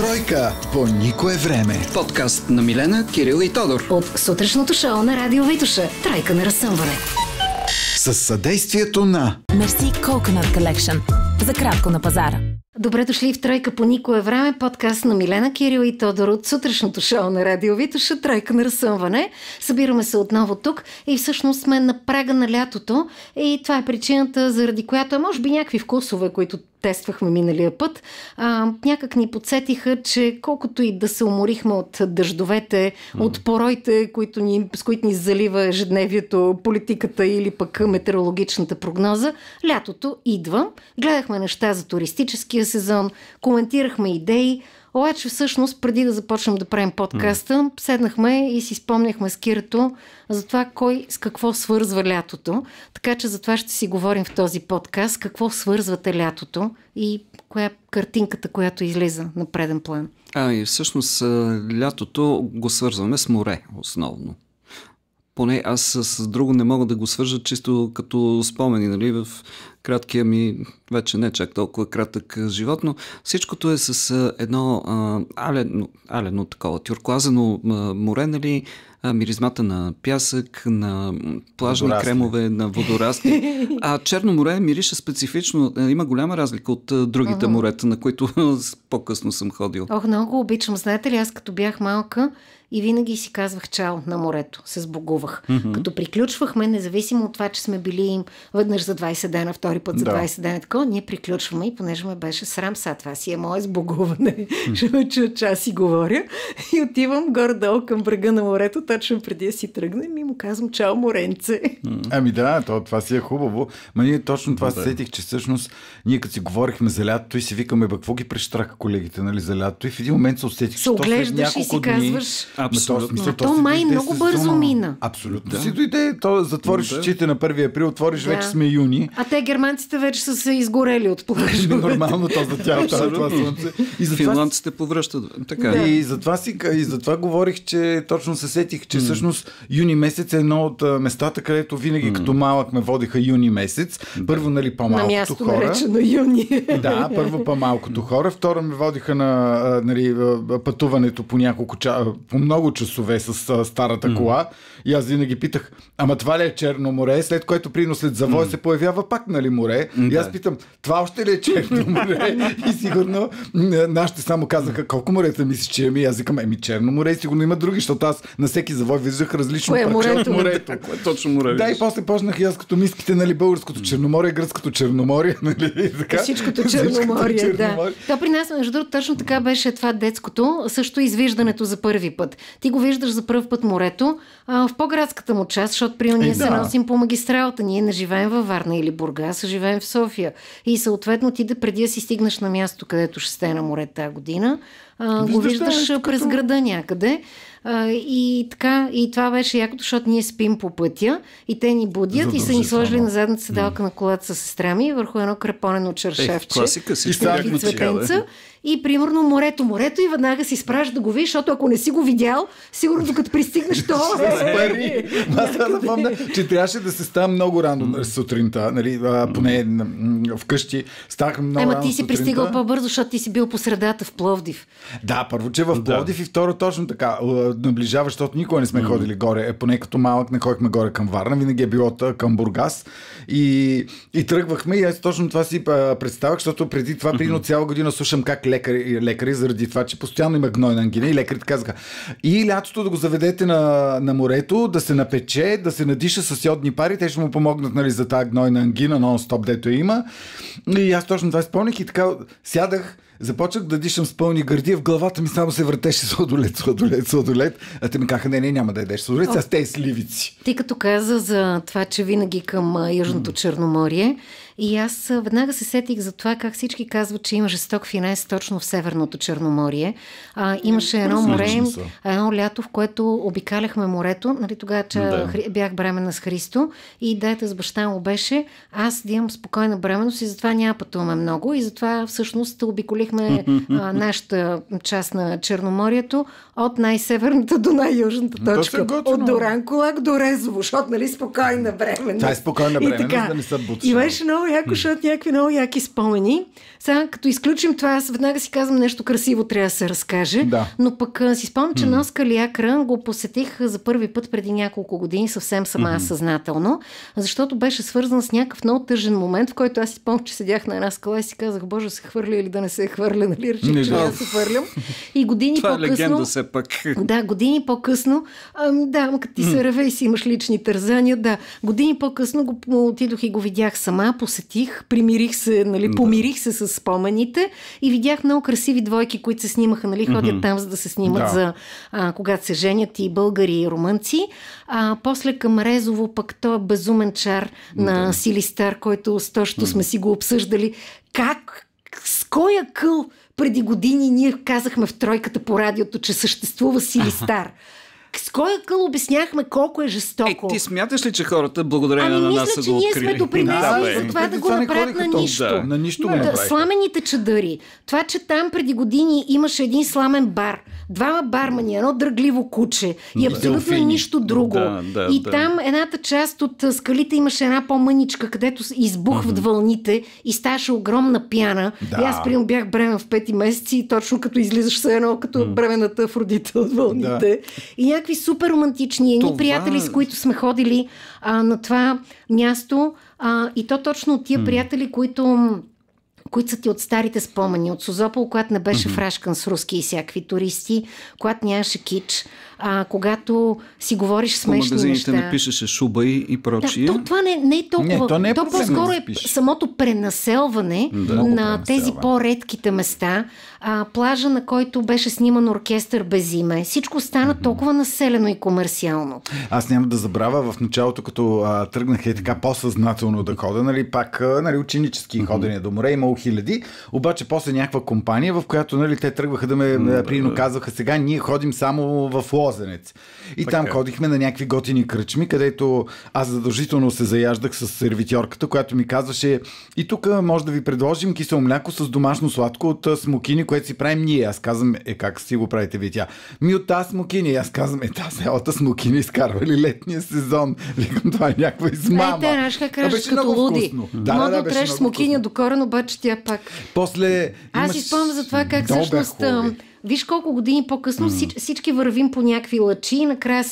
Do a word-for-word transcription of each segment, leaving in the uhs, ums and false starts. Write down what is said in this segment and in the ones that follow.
Тройка по никое време. Подкаст на Милена, Кирил и Тодор. От сутрешното шоу на Радио Витоша. Тройка на разсъмване. С съдействието на Merci Coconut Collection. За кратко на пазара. Добре дошли в Тройка по никое време, подкаст на Милена, Кирил и Тодор от сутрешното шоу на Радио Витоша, Тройка на разсъмване. Събираме се отново тук и всъщност сме на прага на лятото и това е причината, заради която, може би някакви вкусове, които тествахме миналия път, а, някак ни подсетиха, че колкото и да се уморихме от дъждовете, mm. от пороите, които ни, с които ни залива ежедневието, политиката или пък метеорологичната прогноза, лятото идва. Гледахме неща за туристическия сезон, коментирахме идеи, обаче всъщност преди да започнем да правим подкаста, mm. седнахме и си спомняхме с Кирито за това кой с какво свързва лятото. Така че за това ще си говорим в този подкаст. Какво свързвате лятото и коя е картинката, която излиза на преден план? А, и всъщност лятото го свързваме с море основно. Поне аз с друго не мога да го свържа, чисто като спомени, нали, в краткия ми, вече не чак толкова кратък живот, но всичкото е с едно а, алено, алено такова, тюркоазено море, нали, а, миризмата на пясък, на плажни водорасти, кремове, на водорасти. А Черно море мирише специфично, има голяма разлика от другите uh-huh. морета, на които по-късно съм ходил. Ох, много обичам. Знаете ли, аз като бях малка и винаги си казвах чао на морето, се сбогувах. Mm-hmm. Като приключвахме, независимо от това, че сме били им веднъж за двайсет дена, втори път за двайсет да. дена, такова, ние приключваме и понеже ме беше срам, са това си е мое сбогуване, mm-hmm. ще ме чуя, че аз си говоря и отивам горе-долу към брега на морето, точно преди да си тръгна и ми му казвам чао, моренце. Mm-hmm. Ами да, то, това си е хубаво, ма ние точно това се сетих, че всъщност ние като си говорихме за лятото и си викаме, бе, какво ги прещраха колегите, нали, за лятото, и в един момент се усетих, че то след няколко дни... Абсолютно. То, мисля, то, то май много бързо сезона. мина. Абсолютно. Да. Си дойде, то затвориш очите на първи април, отвориш, да. вече сме юни. А те германците вече са се изгорели от плажа. Нормално то за тях. това слънце. И за финландците повръщат. Така. Да. И затова си, и затова говорих, че точно се сетих, че mm. всъщност юни месец е едно от местата, където винаги mm. като малък ме водиха юни месец. Mm. Първо, нали, по-малкото на място, хора. Наречено юни. Да, първо по-малкото хора. Второ ме водиха на, нали, пътуването по няколко часа, по много часове с а, старата mm. кола и аз винаги питах, ама това ли е Черно море, след което прино след завой mm. се появява пак, нали, море, mm, и аз питам, това още ли е Черно море? И сигурно нашите само казаха, колко морета мислиш, че е ми? Аз викам, еми Черно море, и сигурно има други, защото аз на всеки завой виждах различно парче от морето. Кое е точно море? Да, и после почнах и аз като миските, нали, българското mm. Черноморие, гръцкото Черноморие, нали, така. Всичкото Черноморие, всичкото Черноморие. Да. То при нас, между другото, точно така беше това детското, също извиждането за първи път. Ти го виждаш за първ път морето а, в по-градската му част, защото приема ние е, се да. носим по магистралата. Ние не живеем във Варна или Бургас, а живеем в София. И съответно ти да преди да си стигнеш на място, където ще сте на море тази година, а, виждаш, го виждаш да, през като... града някъде. А, и така, и това беше якото, защото ние спим по пътя и те ни будят Задължи и са ни сложили само. на задната седалка mm. на колата с сестра ми върху едно крапонено чершевче и цветенца. И примерно морето, морето и веднага си спраш да го видиш, защото ако не си го видял, сигурно докато пристигнеш то... Аз запомня, че трябваше да се става много рано сутринта, нали, поне вкъщи ставахме много рано сутринта. Ема ти си пристигал по-бързо, защото ти си бил по средата в Пловдив. Да, първо, че в Пловдив и второ точно така наближава, защото никога не сме ходили горе, поне като малък не ходихме горе към Варна, винаги е било към Бургас и тръгвахме и аз точно това си представях, защото преди това прино цяла година слушам как лекари, лекари, заради това, че постоянно има гнойна ангина и лекарите казаха, и лятото да го заведете на, на морето, да се напече, да се надиша с йодни пари, те ще му помогнат, нали, за тази гнойна ангина, нон-стоп, дето има. И аз точно това спомних и така сядах, започнах да дишам с пълни гърди, в главата ми само се въртеше сладолет, сладолет, сладолет. А те ми казаха, не, не, няма да ядеш сладолет, сега сте и сливици. Ти като каза за това, че винаги към Южното Черноморие, и аз веднага се сетих за това как всички казват, че има жесток финес точно в Северното Черноморие. А, имаше едно море, едно лято, в което обикаляхме морето. Нали, тогава че да. бях бременна с Христо и идеята с баща му беше аз да имам спокойна бременност и затова няма пътуваме много и затова всъщност обиколихме а, нашата част на Черноморието от най-северната до най-южната точка. От Дуранкулак до Резово, защото, нали, спокойна бременност. Това е спокойна бременност, да не са бутши. И беше много якош от някакви много яки спомени. Сега, като изключим това, аз веднага си казвам, нещо красиво трябва да се разкаже. Да. Но пък си спомням, че нос Калиакра го посетих за първи път преди няколко години, съвсем сама mm-hmm. съзнателно, защото беше свързан с някакъв много тъжен момент, в който аз си спомням, че седях на една скала и си казах, Боже, се хвърля или да не се хвърля, нали? Реших, не, че да. се хвърлям. И години това по-късно... Това е легенда все пък. Да, години по-късно. Ам, да, като ти се реве и си имаш лични тързания, да. Години по-късно го отидох и го видях сама, посетих, примирих се, нали, помирих се с спомените и видях много красиви двойки, които се снимаха, нали, ходят mm-hmm. там, за да се снимат, да. За а, когато се женят и българи и румънци. А, после към Резово, пък той е безумен чар mm-hmm. на Силистар, който с тощо mm-hmm. сме си го обсъждали. Как? С коя къл преди години ние казахме в тройката по радиото, че съществува Силистар? С кой къл обясняхме колко е жестоко. Е, ти смяташ ли, че хората благодарение ами, на нас са го открили? Ами мисля, че ние сме допринесли да, за това да, да го направят на нищо. Да, на нищо да, да, сламените чадъри. Това, че там преди години имаше един сламен бар, двама бармани, едно дръгливо куче и абсолютно да, нищо друго. Да, да, и да. Там едната част от скалите имаше една по-мъничка, където избухват mm-hmm. вълните и ставаше огромна пяна. Да. И аз прием бях бремен в пети месеци и точно като излизаш се едно, като mm. бременната Афродита от вълните. Да. Някакви супер романтични, едни това... приятели, с които сме ходили а, на това място а, и то точно от тия mm. приятели, които, които са ти от старите спомени, от Созопол, когато не беше mm-hmm. фрашкан с руски и всякакви туристи, когато нямаше кич, а, когато си говориш смешни неща. По магазините не пишеше шуба и, и прочие. Да, то, това не, не е толкова. Не, то не е то по-скоро е самото пренаселване да, на пренаселване. Тези по-редките места. А, плажа, на който беше сниман оркестър без име. Всичко стана mm-hmm. толкова населено и комерциално. Аз няма да забравя в началото, като а, тръгнах и така по-съзнателно да хода, нали, пак нали, ученически mm-hmm. ходения до море, имало хиляди, обаче после някаква компания, в която нали, те тръгваха да ме mm-hmm. прино казваха, сега ние ходим само в Лозенец. И така. Там ходихме на някакви готини кръчми, където аз задължително се заяждах с сервитьорката, която ми казваше, и тук може да ви предложим кисело мляко с домашно сладко от смокини, което си правим ние. Аз казвам, е как си го правите ви тя? Ми от тази смокини. Аз казвам, е тази елата смокини изкарвали летния сезон. Викам, това е някаква измама. Не, те рашка краш като луди. Да, много да, да треш смокиня до корен, обаче тя пак. После... Аз си спомням за това как всъщност... Виж колко години по-късно mm. всички вървим по някакви лъчи и накрая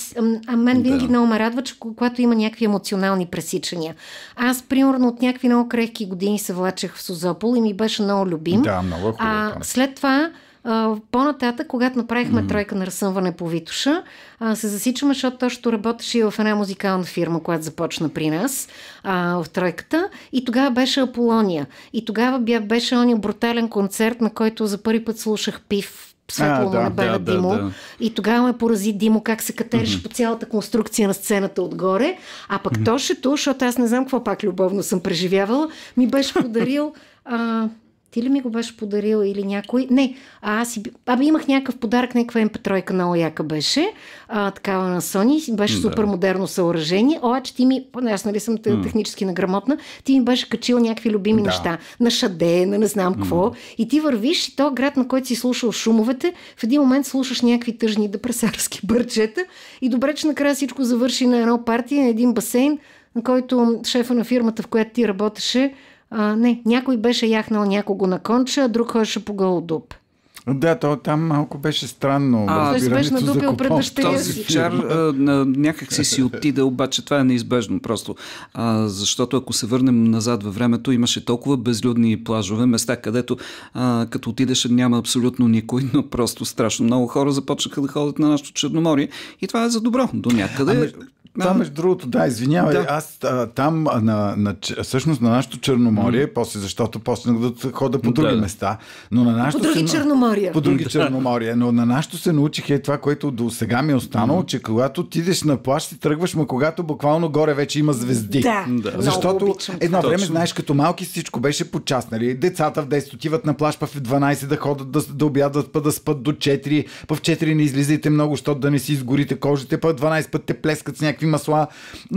а мен винаги да. Много ме радва, че когато има някакви емоционални пресичания. Аз, примерно, от някакви много крехки години се влачех в Созопол и ми беше много любим. Да, много хубаво. А, след това по-нататък, когато направихме mm-hmm. тройка на разсънване по Витоша, се засичаме, защото точно работеше и в една музикална фирма, която започна при нас а, в тройката. И тогава беше Апология. И тогава беше ония брутален концерт, на който за първи път слушах Пив. Светло да, небе на да, Димо. Да, да. И тогава ме порази Димо как се катериш mm-hmm. по цялата конструкция на сцената отгоре. А пък mm-hmm. Тошето, защото аз не знам какво пак любовно съм преживявала, ми беше подарил... а... Ти ли ми го беше подарил или някой? Не, а аз си... Абе, имах някакъв подарък, някаква ем пе три много яка беше. А, такава на Sony. Беше да. Супер модерно съоръжение. Обаче ти ми... Аз нали съм mm. технически неграмотна. Ти ми беше качил някакви любими да. Неща. На шаде, на не знам какво. Mm. И ти вървиш и то град, на който си слушал шумовете, в един момент слушаш някакви тъжни депресарски бърчета. И добре, че накрая всичко завърши на едно парти, на един басейн, на който шефа на фирмата, в която ти работеше, А, не, някой беше яхнал някого на конча, а друг ходеше по гол дуб. Да, то там малко беше странно. А, беше, беше надупил пред дъщеря си. Чар някак си си отиде, обаче това е неизбежно просто. А, защото ако се върнем назад във времето, имаше толкова безлюдни плажове, места, където а, като отидеше няма абсолютно никой, но просто страшно много хора започнаха да ходят на нашото Черноморие и това е за добро до някъде. Ами... Това, между другото, да, извинявай, да. Аз а, там, на, на, всъщност на нашото Черноморие, mm. после, защото почнах да хода по други да. Места, но на нашото... По други се, Черномория. По други да. Черномория, но на нашото се научих е това, което до сега ми е останало, mm. че когато отидеш на плаж, ти тръгваш, ма когато буквално горе вече има звезди. Да, да. Защото едно време, знаеш, като малки всичко беше по час, нали? Децата в десет отиват на плаж, па в дванайсет да ходят, да, да обядват, па да спят до четири, па в четири не излизайте много, защото да не си изгорите кожите, па в дванайсет път те плескат с някакви масла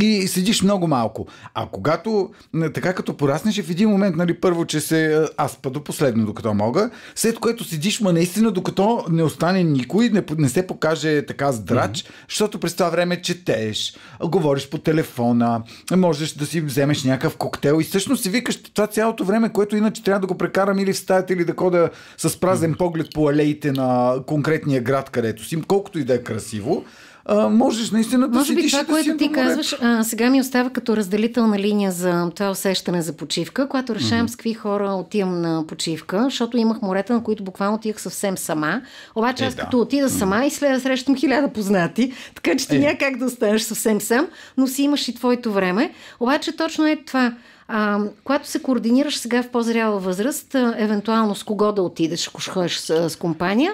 и седиш много малко. А когато, така като пораснеш в един момент, нали, първо, че се аз па до последно, докато мога, след което седиш, ма ама наистина, докато не остане никой, не, не се покаже така здрач, mm-hmm. защото през това време четеш, говориш по телефона, можеш да си вземеш някакъв коктейл и всъщност си викаш това цялото време, което иначе трябва да го прекарам или в стаята, или да хода с празен поглед по алеите на конкретния град, където си, колкото и да е красиво. А, можеш наистина да може би това, да което ти казваш, а, сега ми остава като разделителна линия за това усещане за почивка, когато решавам mm-hmm. с какви хора отивам на почивка, защото имах морета, на които буквално отивах съвсем сама. Обаче е, аз да. като отида сама mm-hmm. и след да срещам хиляда познати, така че ти е. няма как да останеш съвсем сам, но си имаш и твоето време. Обаче точно е това. А, когато се координираш сега в по-зряла възраст, а, евентуално с кого да отидеш, ако ще ходиш с, с компания,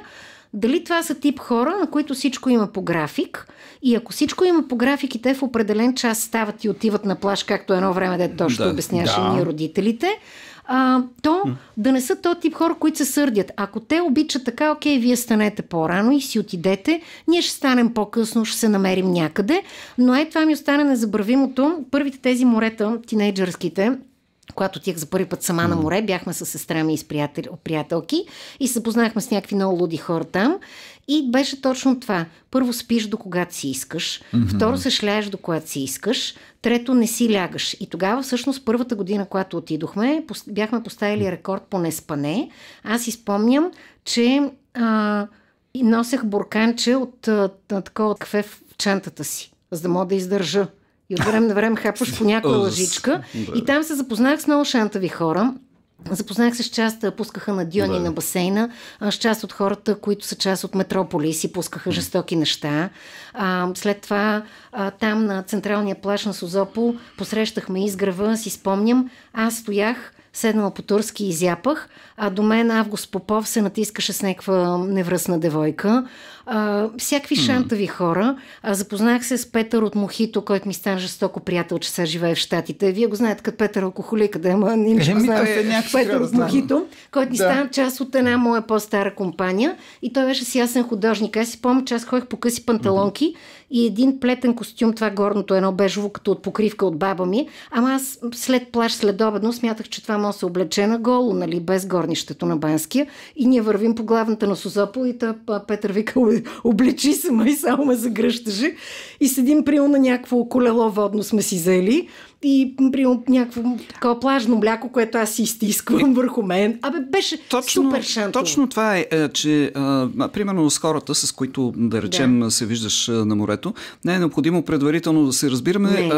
дали това са тип хора, на които всичко има по график, и ако всичко има по график и те в определен час стават и отиват на плаж, както едно време дето точно да, обясняваше да. ние родителите, а, то да не са то тип хора, които се сърдят. Ако те обичат така, окей, вие станете по-рано и си отидете, ние ще станем по-късно, ще се намерим някъде, но е това ми остана незабравимото. Първите тези морета, тинейджърските, когато отих за първи път сама на море, бяхме с сестра ми и с приятел, приятелки и се познахме с някакви много луди хора там. И беше точно това. Първо спиш до когато си искаш, mm-hmm. второ се шляеш до когато си искаш, трето не си лягаш. И тогава всъщност първата година, когато отидохме, бяхме поставили рекорд по неспане. Аз си спомням, че а, носех бурканче от а, такова кафе в чантата си, за да мога да издържа. И от време на време хапваш по някоя лъжичка. И там се запознах с много шантави хора. Запознах се с част, пускаха на Диони на басейна, с част от хората, които са част от Метрополис и пускаха жестоки неща. А, след това а, там на централния плаж на Созопол посрещахме изгрева, си спомням. Аз стоях, седнала по турски и зяпах, а до мен Август Попов се натискаше с някаква невръсна девойка. А, всякакви mm. шантави хора. А, запознах се с Петър от Мохито, който ми стана жестоко приятел, че сега живее в Щатите. Вие го знаете като Петър алкохолика, да, ама ние ще познавам Петър от Мохито, който ми да. стана част от една моя по-стара компания и той беше с ясен художник. Аз си помня, че аз ходих по къси панталонки mm-hmm. и един плетен костюм, това горното едно бежово, като от покривка от баба ми. Ама аз след плаж, след обедно, смятах, че това може се облече на голо, нали, без горнището на Банския. И ние вървим по главната на Созопол и та Петър вика: обличи се, май само ме загръщаше. И седим прием на някакво колело водно сме си взели и прием някакво такова плажно мляко, което аз си изтисквам върху мен. Абе, беше точно, супер шантово. Точно това е, че а, примерно с хората, с които, да речем, да. се виждаш на морето, не е необходимо предварително да се разбираме.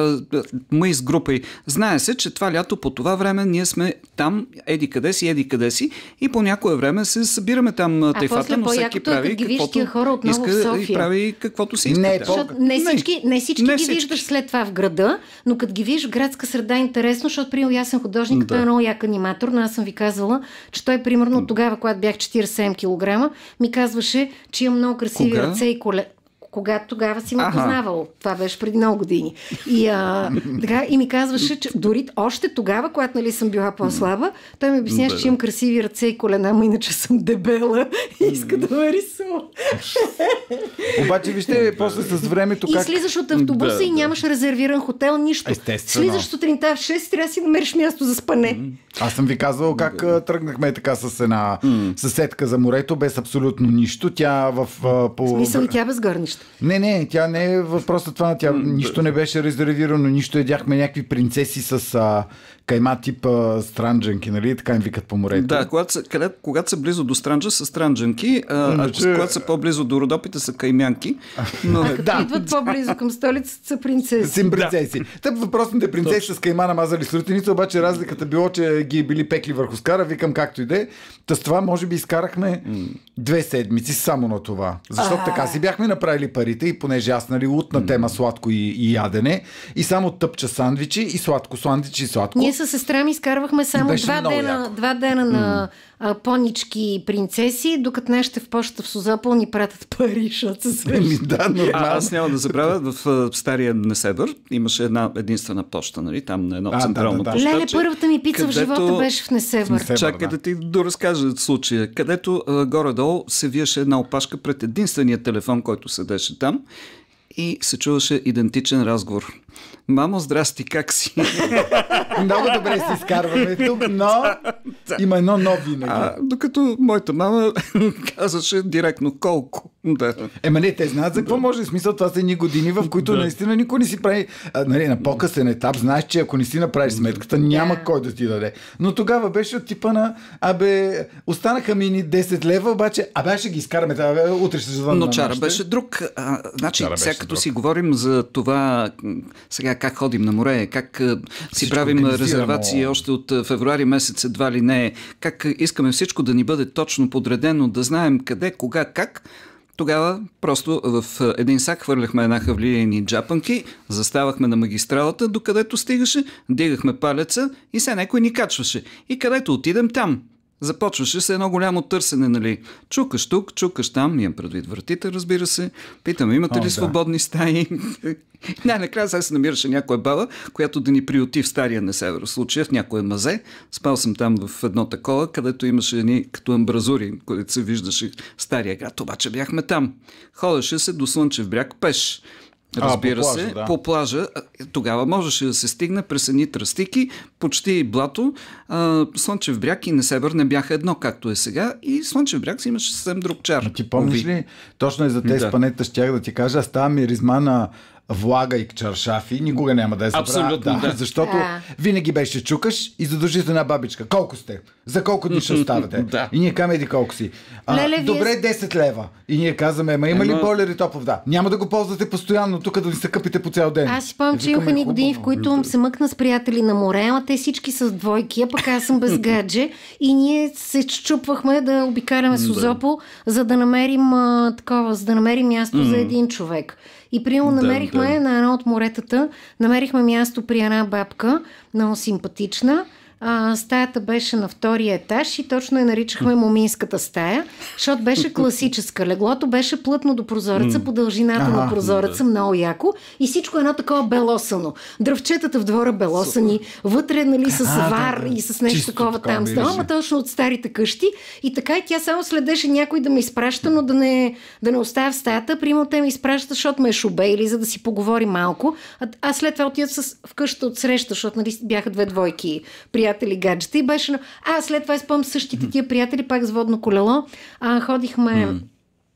Мъй с група и знае се, че това лято по това време ние сме там, еди къде си, еди къде си и по някое време се събираме там тайфата, но всеки прави каквото хора отново иска в София. И прави каквото си иска. Не, да. не всички, не всички не ги всички. виждаш след това в града, но като ги виждаш в градска среда е интересно, защото прием ясен художник, да. той е много як аниматор, но аз съм ви казвала, че той примерно от тогава, когато бях четиридесет и седем килограма, ми казваше, че имам много красиви Кога? ръце и коле. Когато тогава си ме Аха. познавал. Това беше преди много години. И, а, така, и ми казваше, че дори още тогава, когато нали съм била по-слаба, той ми обясняваше, че имам красиви ръце и колена, но иначе съм дебела и иска да ме рисува. Обаче вижте, после с времето как... И слизаш от автобуса да, и нямаш да. резервиран хотел, нищо. Естествено. Слизаш сутринта в шест, трябва да си намериш място за спане. Аз съм ви казвал как да. тръгнахме така с една съседка за морето, без абсолютно нищо. Тя в... По... В смисъл, тя без горнище. Не, не, тя не е въпроса това. Тя нищо не беше резервирано, нищо, едяхме някакви принцеси с а, кайма тип а, странджанки, нали? Така им викат по морето. Да, когато са, къде, когато са близо до Странджа са странджанки, а, а че... когато са по-близо до Родопите са каймянки. Но... А като да. идват по-близо към столицата са принцеси. Сим принцеси. Да. Тъп въпросните принцеси Точно. с кайма намазали срутеница, обаче разликата било, че ги били пекли върху скара, викам както и де. Та с това може би изкарахме две седмици само на това. Защото така си бяхме направили парите и понеже аз, нали, лутна тема сладко и, и ядене и само тъпча сандвичи и сладко, сандвичи и сладко. Ние с сестра ми изкарвахме само два дена, два дена mm. на а, понички принцеси, докато нашите в почта в Созопол ни пратят пари, защото се свежи. Да, аз няма да забравя, в а, стария Несебър имаше една единствена почта, нали, там на едно а, централно да, да, да. почта. Леле, първата ми пица където... в живота беше в Несебър. Чакай да ти доразкажа случая, където а, горе-долу се виеше една опашка пред единствения телефон, който седеше там. и се чуваше идентичен разговор. Мамо, здрасти, как си? Много добре се изкарваме тук, но има едно нови винаги. А, докато моята мама казваше директно колко. Да. Ема не, те знаят за какво да. Може. В смисъл, това са едни години, в които да. Наистина никой не си прави. А, нали, на по-късен етап знаеш, че ако не си направиш сметката, няма yeah. кой да ти даде. Но тогава беше от типа на абе, останаха ми ни десет лева, обаче, абе, ще ги изкараме. Абе, утре ще звънна. Но чара беше друг. А, значи, сега като си говорим за това сега как ходим на море, как си всичко правим резервации още от февруари месец, едва ли не, как искаме всичко да ни бъде точно подредено, да знаем къде, кога, как. Тогава просто в един сак хвърляхме една хавлияни джапанки, заставахме на магистралата, докъдето стигаше, дигахме палеца и се някой ни качваше. И където отидем там, започваше се едно голямо търсене, нали? Чукаш тук, чукаш там, имам предвид вратите, разбира се. Питам, имате О, ли да. свободни стаи? Не, накрая сега се намираше някоя баба, която да ни приюти в стария Несебър случая, в някое мазе. Спал съм там в едно такова, където имаше едни като амбразури, където се виждаше стария град. Обаче бяхме там. Ходеше се до Слънчев бряг пеш. Разбира а, по плажа, се, да. по плажа. Тогава можеше да се стигне през едни тръстики, почти блато. А, Слънчев бряг и Несебър не бяха едно, както е сега. И Слънчев бряг си имаше съвсем друг чар. А ти помниш ли? Точно и за тези да. Спанета щях да ти кажа. Става миризма на влага и чаршафи, никога няма да я забравя. Абсолютно, да, да. Защото а. винаги беше чукаш и задължително една бабичка. Колко сте? За колко дни ще оставате? Да. И ние камеди колко си. А, Леле, добре, десет лева. И ние казваме, ма има ли бойлер и топлов? Да. Няма да го ползвате постоянно, тук да ви се къпите по цял ден. Аз си помня, че имаха ни години, в които се мъкна с приятели на море, ама те всички с двойки, а пък аз съм без гадже. И ние се чупвахме да обикаляме Созопол, за да намерим а, такова, за да намерим място mm. за един човек. И приемо намерихме да, да. на едно от моретата, намерихме място при една бабка, много симпатична. А, стаята беше на втория етаж и точно я наричахме моминската стая, защото беше класическа. Леглото беше плътно до прозореца, по дължината а, на прозореца, да. Много яко. И всичко едно такова белосано. Дръвчетата в двора белосани, вътре нали, с вар да, да. И с нещо чисто, такова там. Ама точно от старите къщи. И така и тя само следеше някой да ме изпраща, но да не, да не оставя в стаята. Примерно те ме изпращат, защото ме е шубе или за да си поговори малко. А, а след това отидат в къщата от среща, защото нали, бяха две двойки приятели гаджета и беше... А, след това спомням същите тия приятели, пак с водно колело. А, ходихме... Mm.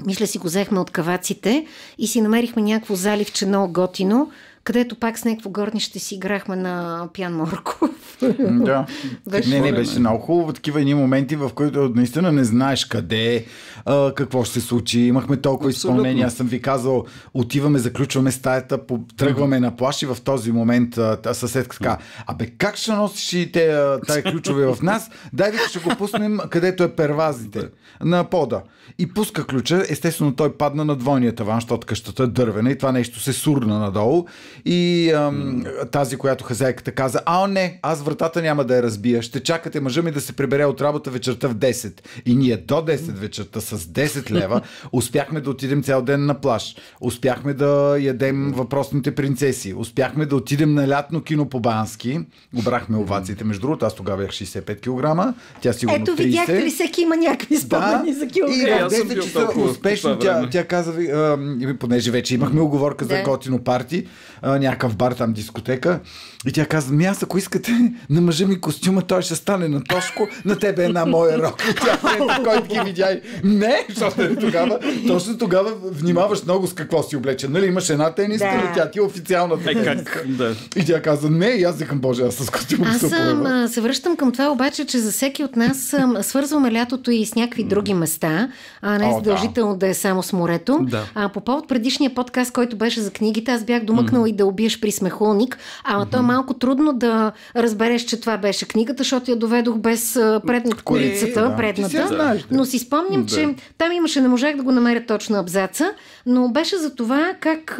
Мисля си го взехме от каваците и си намерихме някакво заливче много готино, където пак с някакво горнище си играхме на пиян морков. Да. Беше не, не, беше много хубаво. Такива едни моменти, в които наистина не знаеш къде, а, какво ще се случи. Имахме толкова абсолютно. Изпълнения. Аз съм ви казал, отиваме, заключваме стаята, тръгваме mm-hmm. на плаж и в този момент съседка така, абе как ще носиш и те, тая ключове в нас? Дай ви ще го пуснем, където е первазите. На пода. И пуска ключа. Естествено той падна на двойния таван, защото къщата е дървена и това нещо се сурна надолу. И ам, тази, която хазяйката каза, ао не, аз вратата няма да я разбия, ще чакате мъжа ми да се прибере от работа вечерта в десет. И ние до десет вечерта с десет лева успяхме да отидем цял ден на плаж, успяхме да ядем въпросните принцеси, успяхме да отидем на лятно кино по Бански, обрахме овациите, между другото, аз тогава бях шейсет и пет килограма, тя сигурно трийсет. Ето видяхте ли, всеки има някакви спомени да, за килограма. И десет часа успешно тя, тя каза, а, понеже вече имахме оговорка за готино парти, някакъв бар там, дискотека. И тя каза, ми аз ако искате на мъжа ми костюма, той ще стане на Тошко, на тебе една моя рок. И тя е, който ги видя и... Не, защото тогава, точно тогава внимаваш много с какво си облечен. Нали, имаш една тениска, да. Тя ти е официалната тениска. Да. И тя каза, не, и аз викам, боже, аз с костюма аз се поева. Аз се връщам към това обаче, че за всеки от нас свързваме лятото и с някакви други места, а не О, задължително да. да е само с морето. Да. А, по повод предишния подкаст, който беше за книгите, аз бях домъкнала и да убиеш при смехулник, ама mm-hmm. то е малко трудно да разбереш, че това беше книгата, защото я доведох без предник колицата, да, предната. Знаеш, да. Но си спомням, да. Че там имаше, не можах да го намеря точно абзаца, но беше за това как,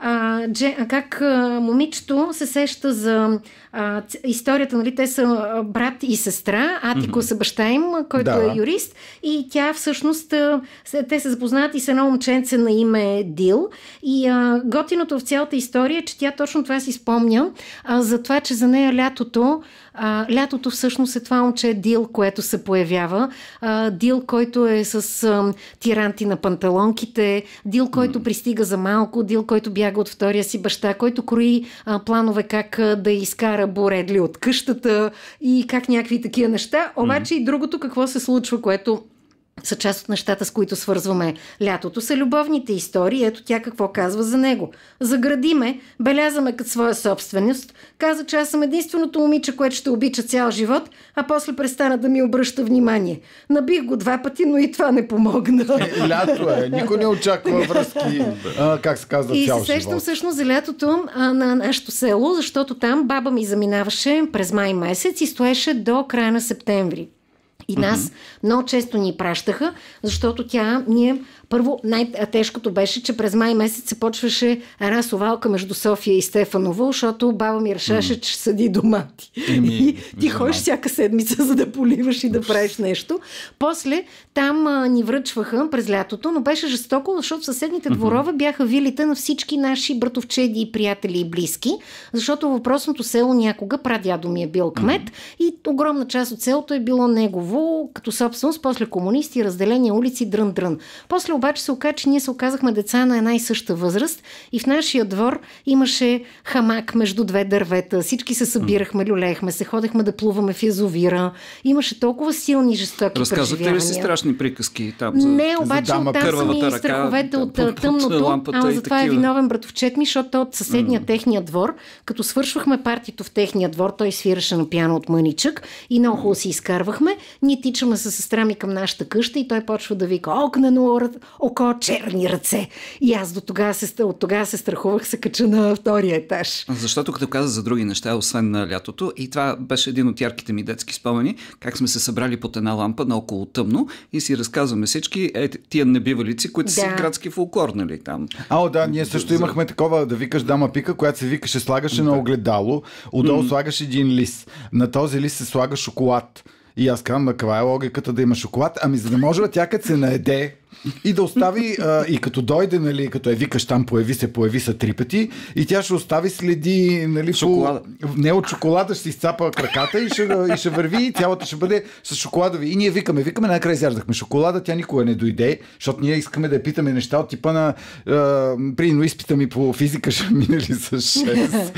а, дже, как а, момичето се сеща за а, историята, нали, те са брат и сестра, Атико mm-hmm. са баща им, който да. Е юрист, и тя всъщност, те се запознават и с едно момченце на име Дил, и а, готиното в цялата история история, че тя точно това си спомня, а, за това, че за нея лятото, а, лятото всъщност е това момче Дил, което се появява. А, Дил, който е с а, тиранти на панталонките, Дил, който пристига за малко, Дил, който бяга от втория си баща, който крои а, планове как а, да изкара Боредли от къщата и как някакви такива неща. Обаче и другото какво се случва, което са част от нещата, с които свързваме лятото, са любовните истории. Ето тя какво казва за него. Загради ме, белязаме като своя собственост. Каза, че аз съм единственото момиче, което ще обича цял живот, а после престана да ми обръща внимание. Набих го два пъти, но и това не помогна. Лято е. Никой не очаква връзки. А, как се казва, и цял живот. И се сещам всъщност за лятото а, на нашето село, защото там баба ми заминаваше през май месец и стоеше до края на септември. И нас mm-hmm. много често ни пращаха, защото тя ние... Първо, най-тежкото беше, че през май месец се почваше една совалка между София и Стефанова, защото баба ми решаше, mm. че съди домати. Еми, и ти ходиш всяка седмица, за да поливаш и да правиш нещо. После там а, ни връчваха през лятото, но беше жестоко, защото съседните дворове бяха вилите на всички наши братовчеди и приятели и близки, защото въпросното село някога прадядо ми е бил кмет mm. и огромна част от селото е било негово, като собственост, после комунисти, разделение улици, дрън-дрън. После обаче се оказа, че ние се оказахме деца на една и съща възраст и в нашия двор имаше хамак между две дървета. Всички се събирахме, люлеехме се, ходехме да плуваме в язовира. Имаше толкова силни, жестоки преживявания. Разказахте ли си страшни приказки там за Не, обаче за дама, оттам са ми страховете от тъмното, а за това е виновен братовчет ми, защото от съседния mm. техния двор, като свършвахме партито в техния двор, той свираше на пиано от мъничък и много хубаво си изкарвахме. Ние тичаме със сестра ми към нашата къща и той почва да вика: "Окнено око, черни ръце." И аз до тогава се, от тогава се страхувах, се кача на втория етаж. Защото като каза за други неща, освен на лятото, и това беше един от ярките ми детски спомени, как сме се събрали под една лампа наоколо тъмно и си разказваме всички е, тия небивалици, които да. Са градски фолклор, нали там. А, да, ние също за... имахме такова, да викаш дама пика, която се викаше, слагаше да. На огледало, отдолу mm-hmm. слагаш един лист. На този лист се слага шоколад. И аз казвам, каква е логиката да има шоколад? Ами за да може тя като се наеде и да остави, а, и като дойде, нали, като е викаш там, появи се, появи се три пъти, и тя ще остави следи, нали, шоколада. По... Не, от шоколада ще си изцапа краката и ще, и ще върви, и цялата ще бъде с шоколадови. И ние викаме, викаме, накрая изяждахме шоколада, тя никога не дойде, защото ние искаме да питаме неща от типа на е, прино изпита ми по физика ще минали с шест.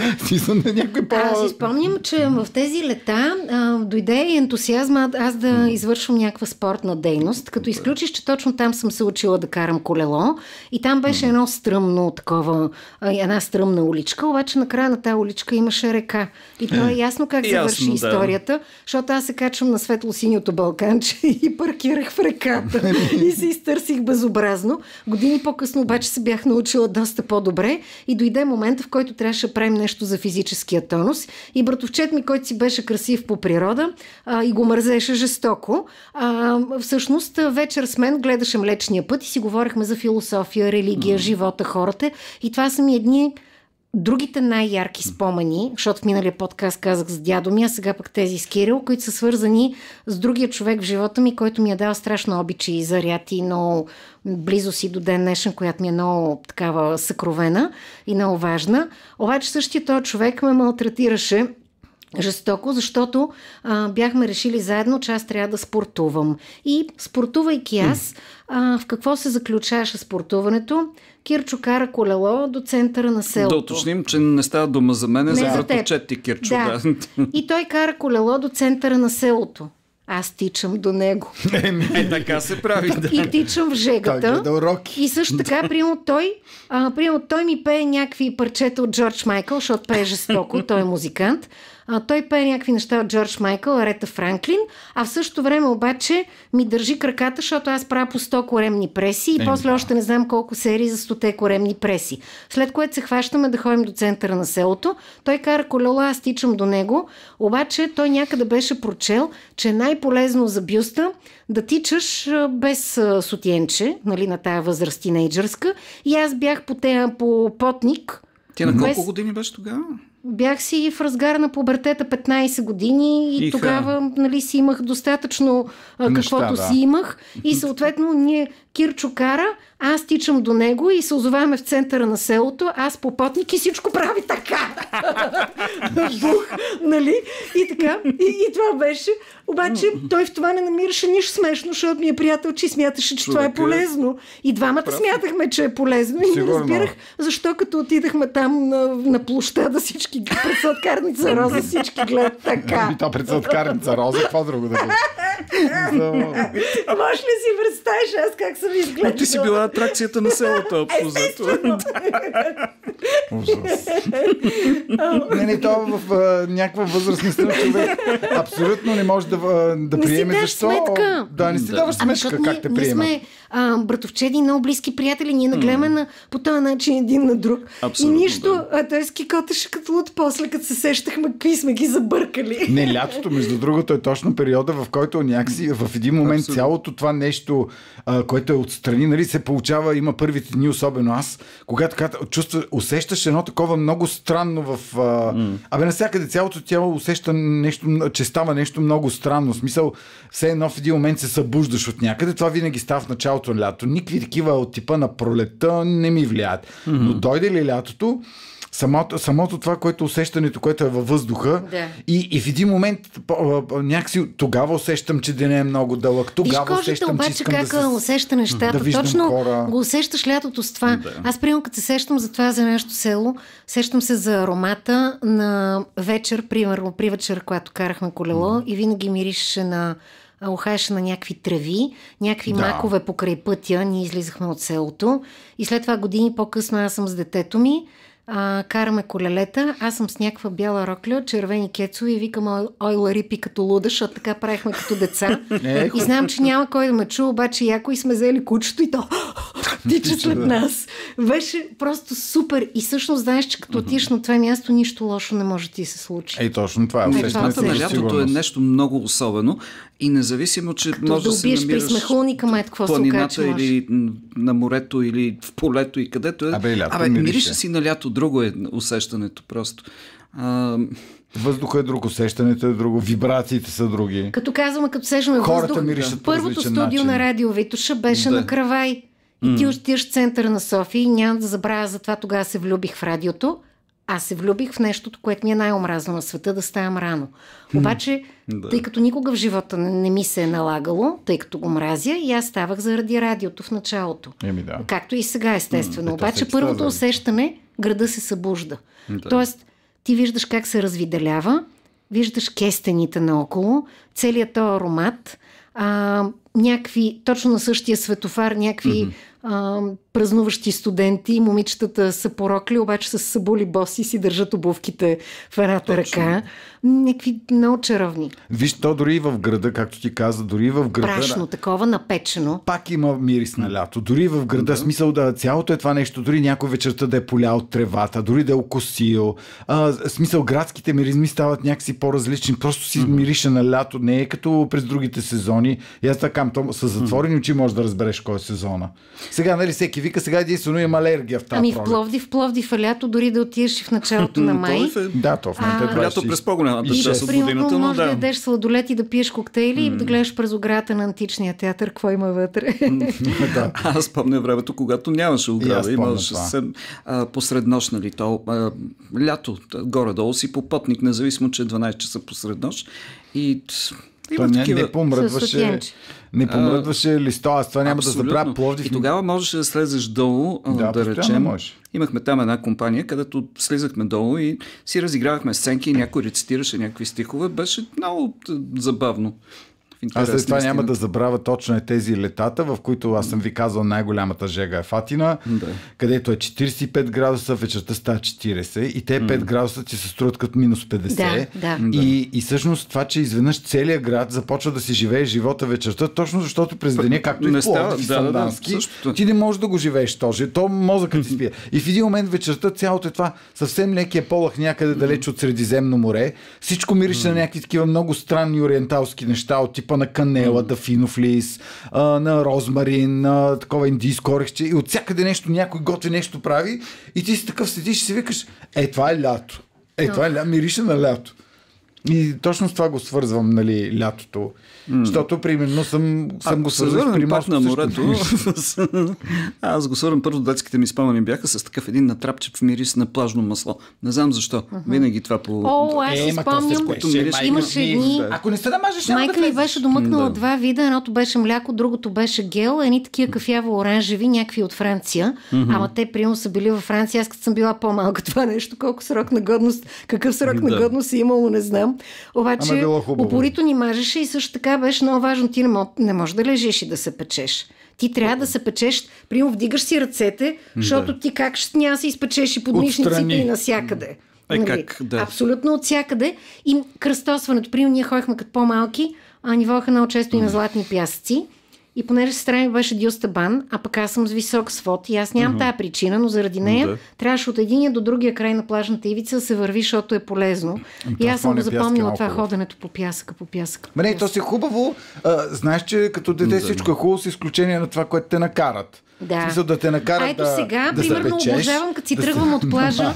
по... Аз си спомням, че в тези лета а, дойде и ентусиазма аз да извършвам някаква спортна дейност, като изключиш, че точно там съм се учила да карам колело и там беше едно стръмно такова, една стръмна уличка, обаче на края на тази уличка имаше река. И то е ясно как завърши ясно, историята, да. Защото аз се качвам на светло-синьото балканче и паркирах в реката и се изтърсих безобразно. Години по-късно обаче се бях научила доста по-добре и дойде момента, в който трябваше да правим нещо за физическия тонус и братовчет ми, който си беше красив по природа а, и го мързеше жестоко, а, всъщност вечер с мен гледаше Млечния път и си говорихме за философия, религия, mm. живота, хората. И това са ми едни другите най-ярки спомени, защото в миналия подкаст казах за дядо ми, а сега пък тези с Кирил, които са свързани с другия човек в живота ми, който ми е дал страшно обичай и заряд и много близост и до ден днешен, която ми е много такава съкровена и много важна. Обаче същия този човек ме малтретираше жестоко, защото а, бяхме решили заедно, че аз трябва да спортувам. И спортувайки аз, а, в какво се заключаваше спортуването? Кирчо кара колело до центъра на селото. Да уточним, че не става дума за мене, за братовчет ти, Кирчо. Да. Да. И той кара колело до центъра на селото. Аз тичам до него. Е, така се прави. Да. И тичам в жегата. И също така, приемо той, а, приемо той ми пее някакви парчета от Джордж Майкъл, защото пее жестоко, той е музикант. А, той пее някакви неща от Джордж Майкъл, Арета Франклин, а в същото време обаче ми държи краката, защото аз правя по сто коремни преси и е, после да. Още не знам колко серии за сто коремни преси. След което се хващаме да ходим до центъра на селото. Той кара колело, аз тичам до него, обаче той някъде беше прочел, че е най-полезно за бюста да тичаш без сутиенче, нали, на тая възраст тинейджърска, и аз бях по, те, по потник. Ти на колко без... години беше тогава? бях си в разгара на пубертета петнайсет години и Иха. Тогава нали, си имах достатъчно а, неща, каквото да. Си имах и съответно ние Кирчо кара, аз тичам до него и се озоваваме в центъра на селото, аз попотник и всичко прави така. Бух, нали? И така. И, и това беше. Обаче той в това не намираше нищо смешно, защото ми е приятел, че смяташе, че Човек, това е полезно. И двамата прав... смятахме, че е полезно. И не разбирах защо като отидахме там на, на площада всички пред сладкарница Роза, всички гледат така. И то пред сладкарница Роза, какво друго да бъде? Може ли си представиш аз как съм изглеждала? Ти си била атракцията на селото, абсолютно. Не, не, това в някаква възраст не съм човек. Абсолютно не може да приеме. Защо? Да, не си даваш сметка как те приема. Ние сме братовчеди, много близки приятели. Ние нагледаме по този начин един на друг. И нищо, той скикотеше като луд после, като се сещахме, какви сме ги забъркали. Не, лятото, между другото, е точно периода, в който някакси в един момент цялото това нещо, което е отстрани, нали, се получава, има първите дни, особено аз, когато чувства, усещаш едно такова много странно в... А... Mm. Абе, навсякъде цялото тяло усеща нещо, че става нещо много странно. В смисъл, все едно в един момент се събуждаш от някъде. Това винаги става в началото на лято. Никакви такива от типа на пролетта не ми влияят. Mm-hmm. Но дойде ли лятото, Самото, самото това, което усещането, което е във въздуха да. и, и в един момент някакси тогава усещам, че денят е много дълъг. Тогава Виж, усещам, обаче, че искам как да се... усеща нещата. Да Точно хора. Го усещаш лятото с това. Да. Аз приемам, като се сещам за това за нашето село, сещам се за аромата на вечер, примерно при вечер, когато карахме колело mm. и винаги миришеше на ухаеше на някакви трави, някакви да. макове покрай пътя. Ние излизахме от селото и след това години по-късно аз съм с детето ми. А, караме колелета, аз съм с някаква бяла рокля, червени кецови и викам ой ларипи като луда, защото така правихме като деца. И знам, че няма кой да ме чу, обаче яко и сме взели кучето и то тича след нас. Беше просто супер и всъщност знаеш, че като отиш на това място нищо лошо не може да ти се случи. Ей, точно това е усещането на лятото е нещо много особено и независимо, че може да се намираш в планината или на морето или в полето и където е. Абе, мирише си на лято. Друго е усещането просто. А... Въздухът е друго, усещането е друго, вибрациите са други. Като казваме, като сещаме въздух, да. Първото студио начин. на Радио Витоша беше да. на Кравай. И mm. ти отидеш в центъра на София и няма да забравя за това. Тогава се влюбих в радиото. Аз се влюбих в нещото, което ми е най-омразно на света, да ставам рано. Обаче, да. тъй като никога в живота не ми се е налагало, тъй като го мразя, и аз ставах заради радиото в началото. Еми, да. Както и сега, естествено. Mm, Обаче е първото да. усещане, града се събужда. Да. Тоест, ти виждаш как се развиделява, виждаш кестените наоколо, целият този аромат, а, някакви, точно на същия светофар, някакви mm-hmm. а, празнуващи студенти, момичетата са порокли, обаче са събули боси и си държат обувките в едната ръка. Някакви много чаровни. Виж, то дори и в града, както ти каза, дори и в града... Прашно, такова, напечено. Пак има мирис на лято. Дори и в града, да. смисъл да цялото е това нещо, дори някой вечерта да е полял от тревата, дори да е окосил. А, смисъл, градските миризми стават някакси по-различни. Просто си mm-hmm. мирише на лято, не е като през другите сезони. И аз така, с затворени очи можеш да разбереш кой е сезона. Сега, нали, всеки вика, сега единствено има алергия в тази пролет. Ами в Пловдив, в Пловдив е лято, дори да отидеш и в началото на май. Да, то в момента е лято през по-голямата част от годината, но да. Да ядеш сладолет и да пиеш коктейли и да гледаш през оградата на античния театър, какво има вътре. Аз помня времето, когато нямаше ограда. Имаше посред нощ, нали, то лято, горе-долу си попътник, независимо, че е дванайсет часа посред нощ. И... Той не, такива... не помръдваше, не помръдваше а, листо, аз това няма абсолютно. Да забравя Пловдив. И тогава можеше да слезеш долу, да, да речем. Можеш. Имахме там една компания, където слизахме долу и си разигравахме сценки и някой рецитираше някакви стихове. Беше много забавно. Аз след това няма да забравя точно тези летата, в които аз съм ви казал най-голямата жега е Фатина, да. където е четирийсет и пет градуса, вечерта става четирийсет и те пет градуса ти се струват като минус петдесет. Да, да. И, и всъщност това, че изведнъж целият град започва да си живее живота вечерта, точно защото през деня, както не и в Пловдив, да, Сандански, да, да, ти не можеш да го живееш тоже. То мозъкът ти спие. И в един момент вечерта цялото е това съвсем лекия полъх някъде далеч от Средиземно море. Всичко мирише на някакви такива много странни ориенталски неща от типа на канела, mm. дафинов лист, на розмарин, на такова индийско орехче и от всякъде нещо, някой готви нещо прави и ти си такъв седиш и си викаш, е, това е лято. Е, това ля... мирише на лято. И точно с това го свързвам, нали, лятото. Mm. Защото, примерно, съм, съм го свързвам при пак на морето. Аз го свързвам първо, детските ми спомени бяха с такъв един натрапчет в мирис на плажно масло. Не знам защо. Uh-huh. Винаги това по... О, аз си спомням, като имаше едни... Ако не се намажеш, няма да влезеш. Майка ми беше домъкнала два вида. Едното беше мляко, другото беше гел. Едни такива кафяво-оранжеви, някакви от Франция. Ама те, примерно, са били във Франция. Аз като съм била по-малка, това нещо, колко срок на годност, какъв срок на годност е имало, не знам. Обаче упорито ни мажеше и също така беше много важно. Ти не, мож, не можеш да лежиш и да се печеш. Ти трябва да се печеш, примерно вдигаш си ръцете, защото да. Ти как ще няма се изпечеш и под мишниците и насякъде. Е, нали? Как, да. Абсолютно от всякъде. И кръстосването. Примерно ние ходихме като по-малки, а ни водеха много често и на Златни пясъци. И понеже сестра ми беше дюстабан, а пък аз съм с висок свод и аз нямам uh-huh. тази причина, но заради нея uh-huh. трябваше от единия до другия край на плажната ивица да се върви, защото е полезно. Uh-huh. И аз съм го запомнила това ходенето по пясъка, по пясъка. Ме, не, то си хубаво. А, знаеш, че като дете всичко е хубаво с изключение на това, което те накарат. Да. В смисъл да те накарат. Ето сега, да, примерно, да обожавам, като си да тръгвам от плажа.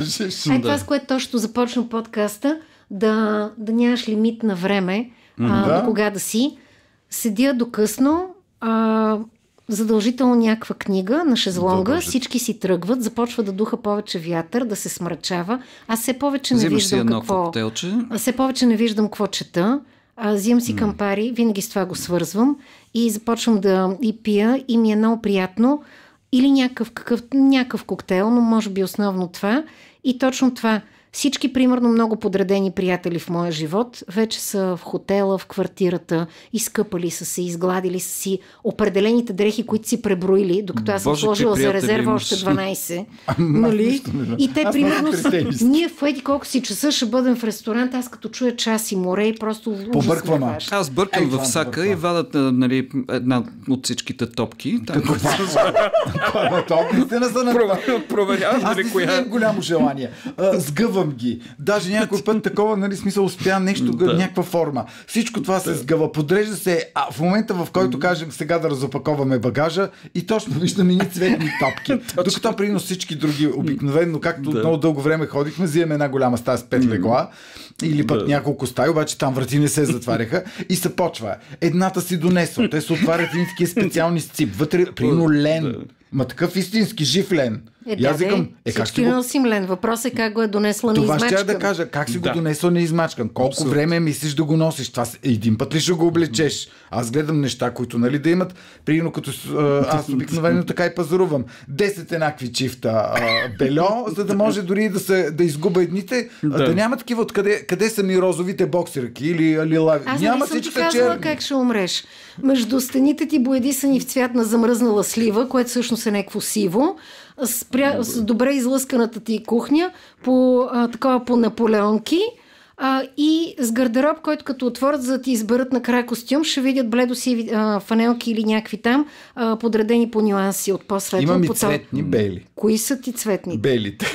Ай, това, с което точно започна подкаста, да, да нямаш лимит на време, mm-hmm. а, до кога да си. Седя до късно. А, задължително някаква книга на шезлонга, да, всички си тръгват, започва да духа повече вятър, да се смрачава. Аз все повече не Взимаш виждам какво... Коктейлче. Аз все повече не виждам какво чета. Взимам си mm. кампари, винаги с това го свързвам и започвам да и пия и ми е много приятно. Или някакъв, какъв, някакъв коктейл, но може би основно това. И точно това. Всички, примерно, много подредени приятели в моя живот вече са в хотела, в квартирата, изкъпали са се, изгладили са си определените дрехи, които си преброили, докато аз съм сложила за резерва още дванайсет. Нали? И те, примерно, ние в еди колко си часа ще бъдем в ресторант, аз като чуя час и море и просто побърквам. Аз бъркам в сака и вадат една от всичките топки. Топките не са проверяват. Аз имам голямо желание. Сгъва ги. Даже някой път такова, нали, смисъл, успя нещо, да. Някаква форма. Всичко това да. Се сгъва. Подрежда се, а в момента, в който кажем сега да разопаковаме багажа и точно виждаме ни цветни топки. Докато принос всички други обикновено, както да. От много дълго време ходихме, взимаме една голяма стая с пет легла или пък да. Няколко стаи, обаче там врати не се затваряха и се почва. Едната си донесла, те се отварят едни такива специални сципи. Вътре, прино лен. Ма такъв истински жив лен. Е, да, бе, е, всички носим лен. Въпросът е как го е донесла неизмачкан. Това ще да кажа. Как си да. Го донесла неизмачкан? Колко Абсолютно. Време мислиш да го носиш? Това един път ли ще го облечеш? Аз гледам неща, които, нали, да имат. Примерно като аз обикновено така и пазарувам. десет еднакви чифта бельо, за да може дори да, се, да изгуба едните. Да, да няма такива откъде къде са ми розовите боксерки или лилави. Аз няма не съм ти казала черни. Как ще умреш. Между стените ти боядисани в цвят на замръзнала слива, което всъщност е някакво сиво. С, пря... с добре излъсканата ти кухня, по, а, такова по наполеонки а, и с гардероб, който като отворят, за да ти изберат накрая костюм, ще видят бледоси а, фанелки или някакви там, а, подредени по нюанси от по-светло. Имам и по цветни бели. Кои са ти цветни? Белите.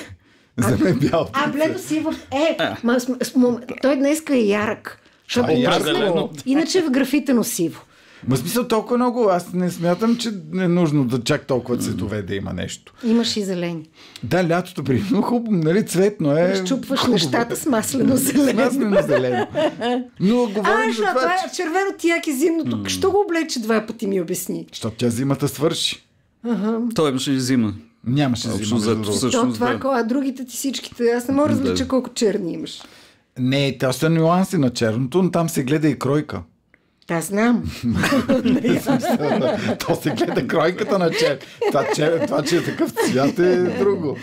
А, за мен бял. А, бледоси в... Е, ма, м- той днеска е ярък. Защото обръснало. Иначе в графитено сиво. Ма смисъл толкова много, аз не смятам, че не е нужно да чак толкова цветове да има нещо. Имаш и зелени. Да, лятото примерно хубаво, нали, цветно е. Изчупваш хубаво. Нещата с маслено зелено. Маслено зелено. Но говорим а, за това, това е червено тияк и зимното. Mm. Що го облече два пъти ми обясни? Защото тя зимата свърши. Ага. Той имаше и зима. Нямаше зима. Зато, всъщност, това, да. А другите ти всичките, аз не мога да различа колко черни имаш. Не, те са нюанси на черното, но там се гледа и кройка. Да, знам. То се гледа кройката на чер. Това, че е такъв цвят, е друго.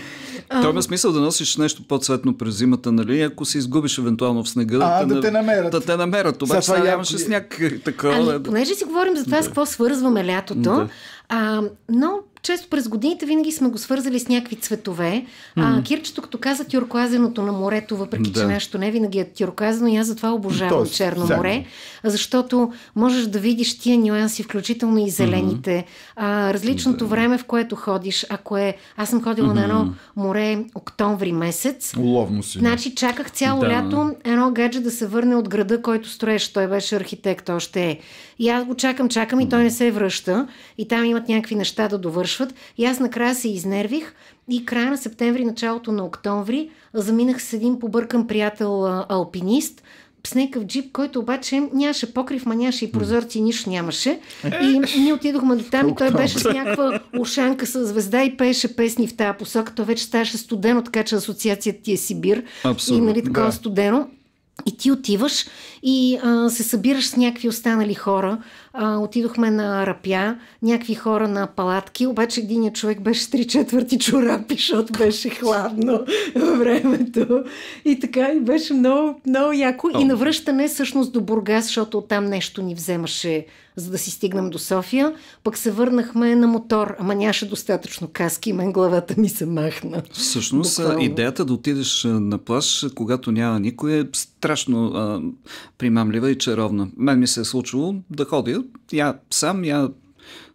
Това има смисъл да носиш нещо по-цветно през зимата, нали? Ако се изгубиш евентуално в снега, а, да, да те намерят. Да те намерят. Обаче сега нямаше сняг. Ами, понеже си говорим за това, да. С какво свързваме лятото, да. а, но често през годините винаги сме го свързали с някакви цветове. Mm-hmm. А, Кирчето, като каза тюркоазеното на морето, въпреки да. Че нашето не винаги е тюркоазено, и аз затова обожавам Тоест, Черно сега. Море, защото можеш да видиш тия нюанси, включително и зелените. Mm-hmm. А, различното да. Време, в което ходиш, ако е... Аз съм ходила mm-hmm. на едно море октомври месец. Уловно си. Значи чаках цяло да. Лято едно гадже да се върне от града, който строеш. Той беше архитект, още е. И аз го чакам, чакам и той не се връща. И там имат някакви неща да довършат. свършват. И аз накрая се изнервих и края на септември, началото на октомври заминах с един побъркан приятел алпинист с някакъв джип, който обаче нямаше покрив, ма нямаше и прозорци, нищо нямаше. И ние отидохме до там и той беше с някаква ушанка с звезда и пееше песни в тази посока. Той вече ставаше студено, така че асоциацията ти е Сибир. Абсолютно, и нали такова да. Студено. И ти отиваш и а, се събираш с някакви останали хора. А, отидохме на рапя, някакви хора на палатки, обаче единият човек беше три четвърти чорапи, защото беше хладно във времето. И така, и беше много, много яко. Oh. И навръщане всъщност до Бургас, защото оттам нещо ни вземаше, за да си стигнем до София. Пък се върнахме на мотор, ама нямаше достатъчно каски и мен главата ми се махна. Всъщност, буквално. Идеята да отидеш на плаж, когато няма никой, е страшно а, примамлива и чаровна. Мен ми се е случило да ходя, я сам, я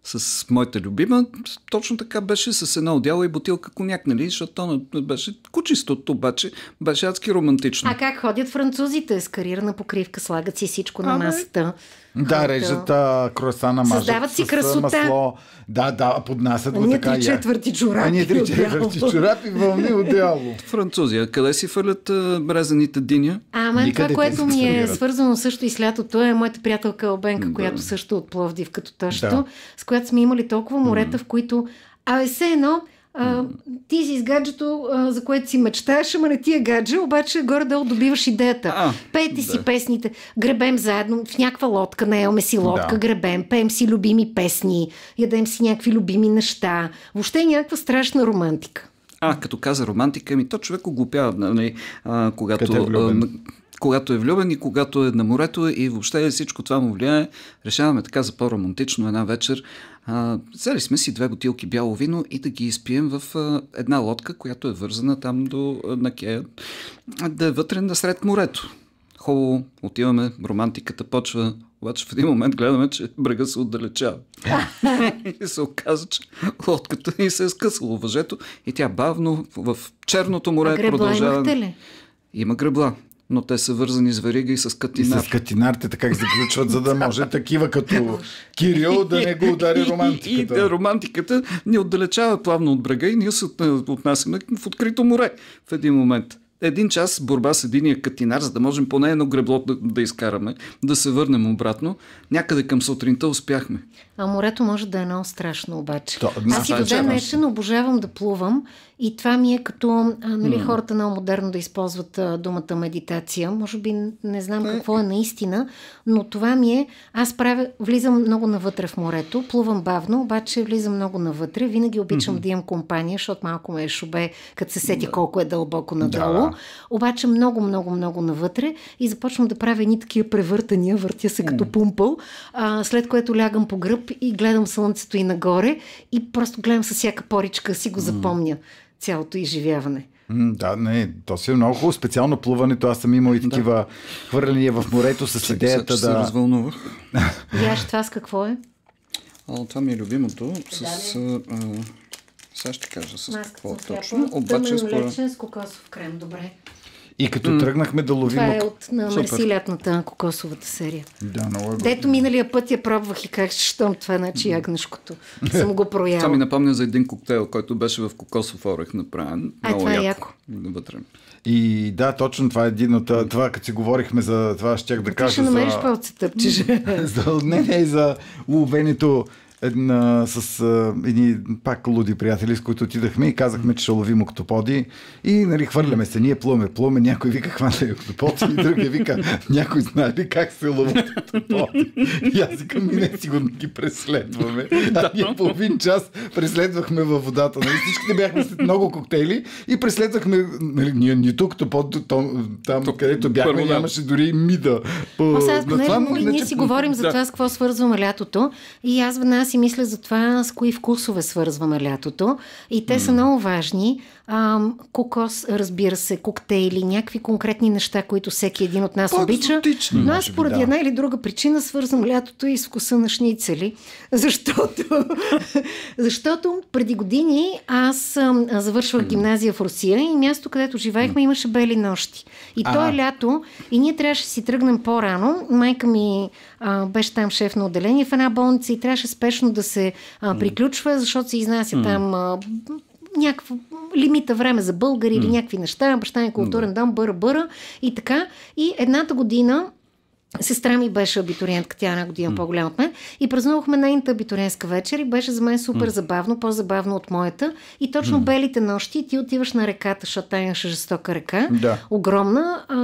с моята любима, точно така беше с едно одяло и бутилка коняк, нали, защото беше кучистото, обаче беше адски романтично. А как ходят французите? С карирана покривка, слагат си всичко а, на масата. Да, режат круасана, мажат. Създават си красота. Масло. Да, да, поднасят го така. Ние три четвърти чорапи. А ние три четвърти чорапи вълни одяло. Французия, къде си фърлят брезаните диня? Ама това, което ми е свързано също и с лятото, е моята приятелка Албенка, която също е от Пловдив като тъщо, с която сме имали толкова морета, в които а все едно а, ти си с гаджето, а, за което си мечтаеш, ама не ти е гадже, обаче горе-долу добиваш идеята. А, Пейте да. си песните, гребем заедно в някаква лодка, наелме си лодка, да. гребем, пеем си любими песни, ядем си някакви любими неща. Въобще е някаква страшна романтика. А, като каза романтика, ми то човек оглупява, нали, а, когато... Когато е влюбен и когато е на морето и въобще всичко това му влияе, решаваме така за по-романтично една вечер. А, взели сме си две бутилки бяло вино и да ги изпием в а, една лодка, която е вързана там до Накея, да е вътре насред морето. Хубаво, отиваме, романтиката почва, обаче в един момент гледаме, че брега се отдалечава. И се оказа, че лодката ни се е скъсало въжето и тя бавно в Черното море а продължава. Ли? Има гребла. Но те са вързани с верига и с катинар. И с катинарите така се включват, за да може такива като Кирил да не го удари романтиката. И, и да, романтиката ни отдалечава плавно от брега и ние се отнасяме в открито море в един момент. Един час борба с единия катинар, за да можем поне едно гребло да, да изкараме, да се върнем обратно. Някъде към сутринта успяхме. А морето може да е много страшно обаче. То, Аз и до ден днешен обожавам да плувам и това ми е като а, нали, mm. хората много модерно да използват а, думата медитация. Може би не знам mm. какво е наистина, но това ми е... Аз правя, влизам много навътре в морето, плувам бавно, обаче влизам много навътре. Винаги обичам mm-hmm. да имам компания, защото малко ме е шубе, като се сети колко е дълбоко надолу. Да. Обаче много, много, много навътре и започвам да правя едни такива превъртания, въртя се като пумпъл, а, след което лягам по гръб и гледам слънцето и нагоре и просто гледам със всяка поричка, си го запомня цялото изживяване. Да, не, то си е много хубаво. Специално плуването. Аз съм имал и такива да. хвърляния в морето с идеята да... Се развълнувах. Вяш, това с какво е? О, това ми е любимото. С... Да, сега ще кажа с Макс, какво точно. Обаче според... с кокосов крем, добре. И като mm. тръгнахме да ловим... Това е от на Мерси лятната кокосовата серия. Да, много е. Дето миналия път я пробвах и как щом това, значи ягнешкото. Съм го прояла. Това ми напомня за един коктейл, който беше в кокосов орех направен. А, много това е яко. Вътре. И да, точно това е един от това, като си говорихме за това, щях да кажа... Ти ще намериш за... палцата, тъпчеш. Не, не, за ловенето... Една, с а, едни пак луди приятели, с които отидахме и казахме, че ще ловим октоподи и нали, хвърляме се, ние плуваме, плуваме, някой вика хвана е октопод и другия вика някой знае ли как се ловят октоподи и аз вика ми не сигурно ги преследваме, а ние половин час преследвахме във водата, нали, всичките бяхме след много коктейли и преследвахме, нали, ние нито октопод там, Тук, където бяхме, нямаше дори мида. О, сега, но, това, не, ние си говорим за да. това с какво свързваме лятото и аз веднага си мисля за това с кои вкусове свързваме лятото и те mm. са много важни. А, кокос, разбира се, коктейли, някакви конкретни неща, които всеки един от нас обича. Но аз поради да. една или друга причина свързвам лятото и с вкуса на шницели. Защото, защото преди години аз завършвах гимназия в Русия и място, където живеехме, имаше бели нощи. И а-а. то е лято и ние трябваше да си тръгнем по-рано. Майка ми а, беше там шеф на отделение в една болница и трябваше спешно спешно да се а, приключва, защото се изнася mm. там а, някакво лимита време за българи mm. или някакви неща, баща е културен mm. дом, бъра-бъра и така. И едната година сестра ми беше абитуриентка, тя една година mm. по-голяма от мен, и празнувахме нейната абитуриентска вечер и беше за мен супер забавно, по-забавно от моята. И точно mm. белите нощи ти отиваш на реката, защото тя имаше жестока река, да. огромна, а,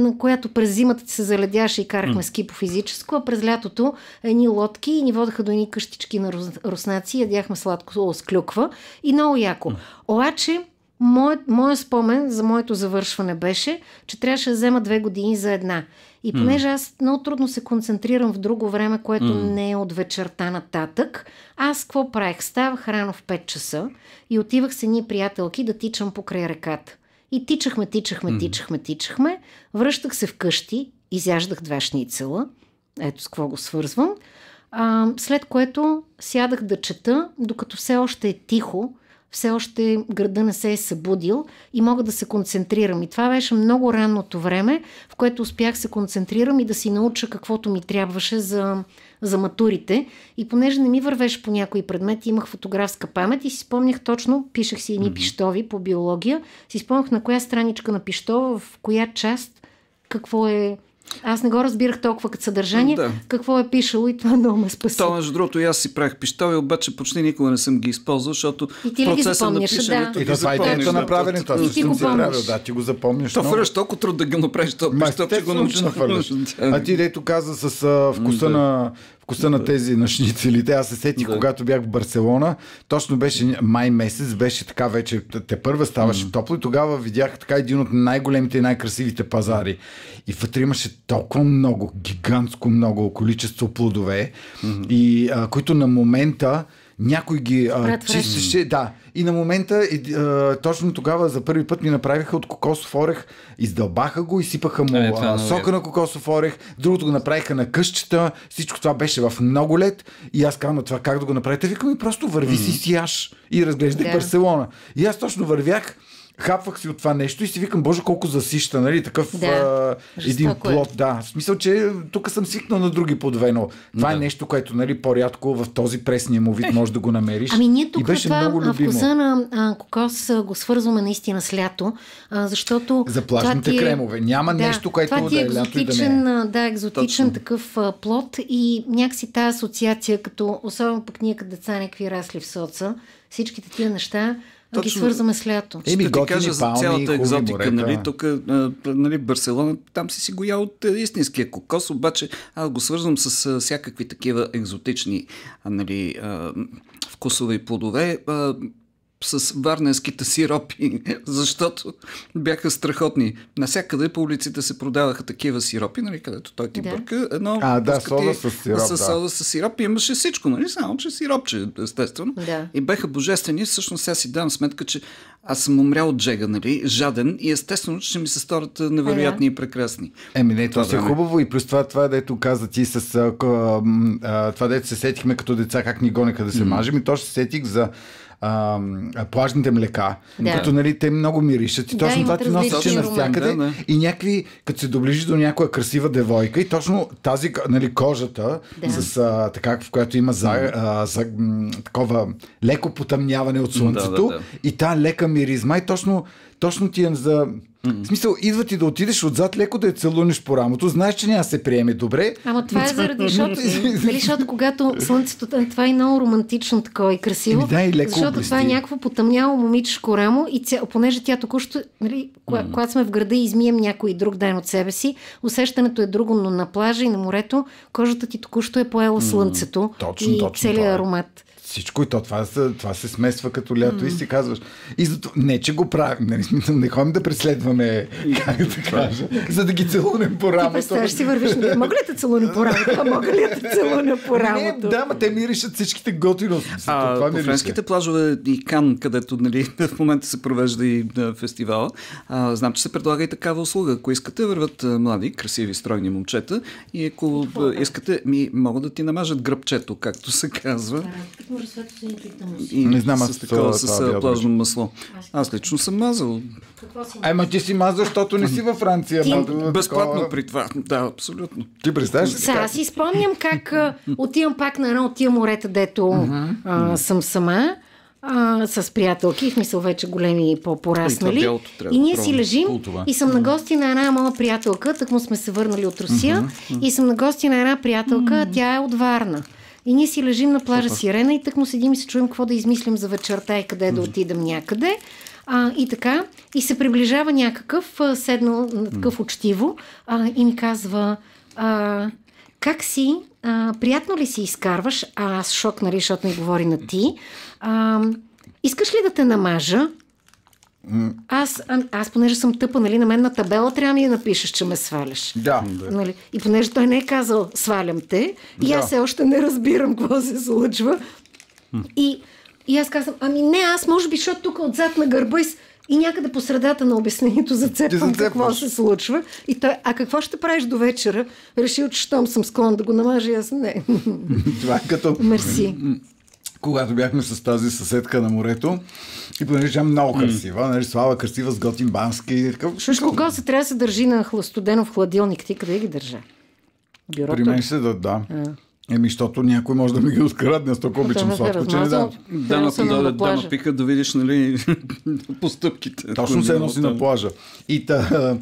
на която през зимата се заледяше и карахме mm. ски по физическо, а през лятото едни лодки и ни водеха до едни къщички на руснаци, ядяхме сладко с клюква и много яко. Mm. Обаче моят, моят спомен за моето завършване беше, че трябваше да взема две години за една. И понеже аз много трудно се концентрирам в друго време, което mm. не е от вечерта нататък, аз какво правих? Ставах рано в пет часа и отивах с едни приятелки да тичам покрай реката. И тичахме, тичахме, mm. тичахме, тичахме. Връщах се вкъщи, изяждах два шницела. Ето с какво го свързвам. А, след което сядах да чета, докато все още е тихо, все още града не се е събудил и мога да се концентрирам. И това беше много ранното време, в което успях се концентрирам и да си науча каквото ми трябваше за, за матурите. И понеже не ми вървеше по някои предмети, имах фотографска памет и си спомнях точно, пишех си едни mm-hmm. пиштови по биология, си спомнях на коя страничка на пиштова, в коя част, какво е... Аз не го разбирах толкова като съдържание, да. какво е пишело и това много ме спаси. То, между другото, и аз си правих пиштови, обаче почти никога не съм ги използвал, защото в процеса на пишането да. ти запомниш. Направени, това, и ти го помниш. Да, ти го запомниш. То фърш толкова трудно да ги направиш това пиштов, че го научиш на фърш. А ти дето каза с а, вкуса да. на... вкуса на тези нашницелите. Аз се сетих, да. когато бях в Барселона, точно беше май месец, беше така вече, те първа ставаше mm. топло и тогава видях така един от най-големите и най-красивите пазари. И вътре имаше толкова много, гигантско много количество плодове, mm. и, а, които на момента някой ги а, чистеше. Да. И на момента, и, а, точно тогава за първи път ми направиха от кокосов орех, издълбаха го и сипаха му е, а, сока е. на кокосов орех, другото го направиха на къщата, всичко това беше в много лед и аз казвам на това как да го направите. Викам и просто върви mm-hmm. си сияш и разглеждай yeah. Барселона. И аз точно вървях, хапвах си от това нещо и си викам, боже, колко засища, нали, такъв да, а, един плод. Е. Да, в смисъл, че тук съм свикнал на други подвено. Това да. е нещо, което, нали, по-рядко в този пресния му вид може да го намериш. Ами ние тук това вкуса на а, кокос го свързваме наистина с лято, а, защото... За плажните е... кремове. Няма да, нещо, което това ти е да е лято и да не е. Да, екзотичен Точно. такъв а, плод и някакси тази асоциация, като особено пък ние като деца някакви расли в соца, всичките тия неща... Точно. Ги свързваме с лято. Еми, да кажа за цялата екзотика. Нали, тук, нали, Барселона, там си си гоя от истинския кокос, обаче аз го свързвам с а, всякакви такива екзотични а, нали, а, вкусове и плодове. А, с варненските сиропи, защото бяха страхотни. Насякъде по улиците се продаваха такива сиропи, нали, където той ти да. бърка. Едно, а, да, сода с сироп. С да. сода с сироп имаше всичко, нали, само че сиропче, естествено. Да. И бяха божествени. Всъщност аз си давам сметка, че аз съм умрял от джега, нали, жаден и естествено, че ми се сторят невероятни а, да. и прекрасни. Еми, не, това, това е да, хубаво и плюс това, това дето каза ти с а, а, това дето се сетихме като деца, как ни гонеха да се mm-hmm. мажем и то ще сетих за А, плажните млека, да. като, нали, те много миришат и да, точно това ти носи, че навсякъде да, да. и някакви, като се доближи до някоя красива девойка и точно тази, нали, кожата, да. с, а, така, в която има за, а, за, м, такова леко потъмняване от слънцето да, да, да. и та лека миризма и точно, точно ти е за... В смисъл, идва ти да отидеш отзад, леко да я целуниш по рамото. Знаеш, че няма се приеме добре. Ама това е заради, защото, защото когато слънцето, това е много романтично такова и красиво. Еми, да, и леко защото облисти. Това е някакво потъмняло момичешко рамо и ця... понеже тя току-що, нали, кога, когато сме в града и измием някой друг ден от себе си, усещането е друго, но на плажа и на морето кожата ти току-що е поела слънцето точно, и точно, целият това. аромат. Всичко и то, това, това се смесва като лято mm. и си казваш. И зато, не, че го правим. Не, не ходим да преследваме, как да кажа, за да ги целунем по рамото. Ти представяш си вървиш. Не, мога ли да целуня по рамото? Мога ли да целуня по рамото? Не, да, ма те миришат всичките готино. А, по френските плажове и Кан, където, нали, в момента се провежда и фестивала, а, знам, че се предлага и такава услуга. Ако искате, върват млади, красиви, стройни момчета и ако искате, ми могат да ти намажат гръбчето, както се казва. през света си не питам. Не знам, аз с такова, с, с плажно масло. Аз лично съм мазал. Ама ти си мазал, защото не си във Франция. Ти... Безплатно такова... при това. Да, абсолютно. Ти представяш ли? Аз си спомням как отивам пак на едно от тия морета, дето а, съм сама. А, с приятелки, в мисъл вече големи и по-пораснали. И, и ние да си лежим и съм на гости на една моя приятелка, так му сме се върнали от Русия, mm-hmm. и съм на гости на една приятелка, mm-hmm. тя е от Варна. И ние си лежим на плажа Сирена и так му седим и се чуем какво да измислим за вечерта и къде mm-hmm. да отидем някъде. А, и така, и се приближава някакъв, седнал на такъв mm-hmm. учтиво а, и ми казва... А, как си? А, приятно ли си изкарваш? А, аз шок, нали, защото ми говори на ти. А, искаш ли да те намажа? Аз, а, аз понеже съм тъпа, нали, на мен на табела трябва ми да напишеш, че ме сваляш. Да. Нали? И понеже той не е казал свалям те, да. И аз все още не разбирам какво се случва. И, и аз казвам, ами не, аз може би, защото тук отзад на гърба и... И някъде по средата на обяснението зацепвам какво се случва. И той, а какво ще правиш до вечера? Решил, че щом съм склон да го намажа, аз не. Това като... Мерси. Когато бяхме с тази съседка на морето и понеже тя много красива, нали, Слава красива с готин бански. Шуш, кого се трябва да се държи на студено в хладилник? Ти къде ги държа? Бюрото? При мен се да, да. Еми, защото някой може да ми ги открадне, аз толкова обичам сладко, че не дам. Дана се да дама пика да видиш, нали, постъпките. Точно се носи на плажа. И та,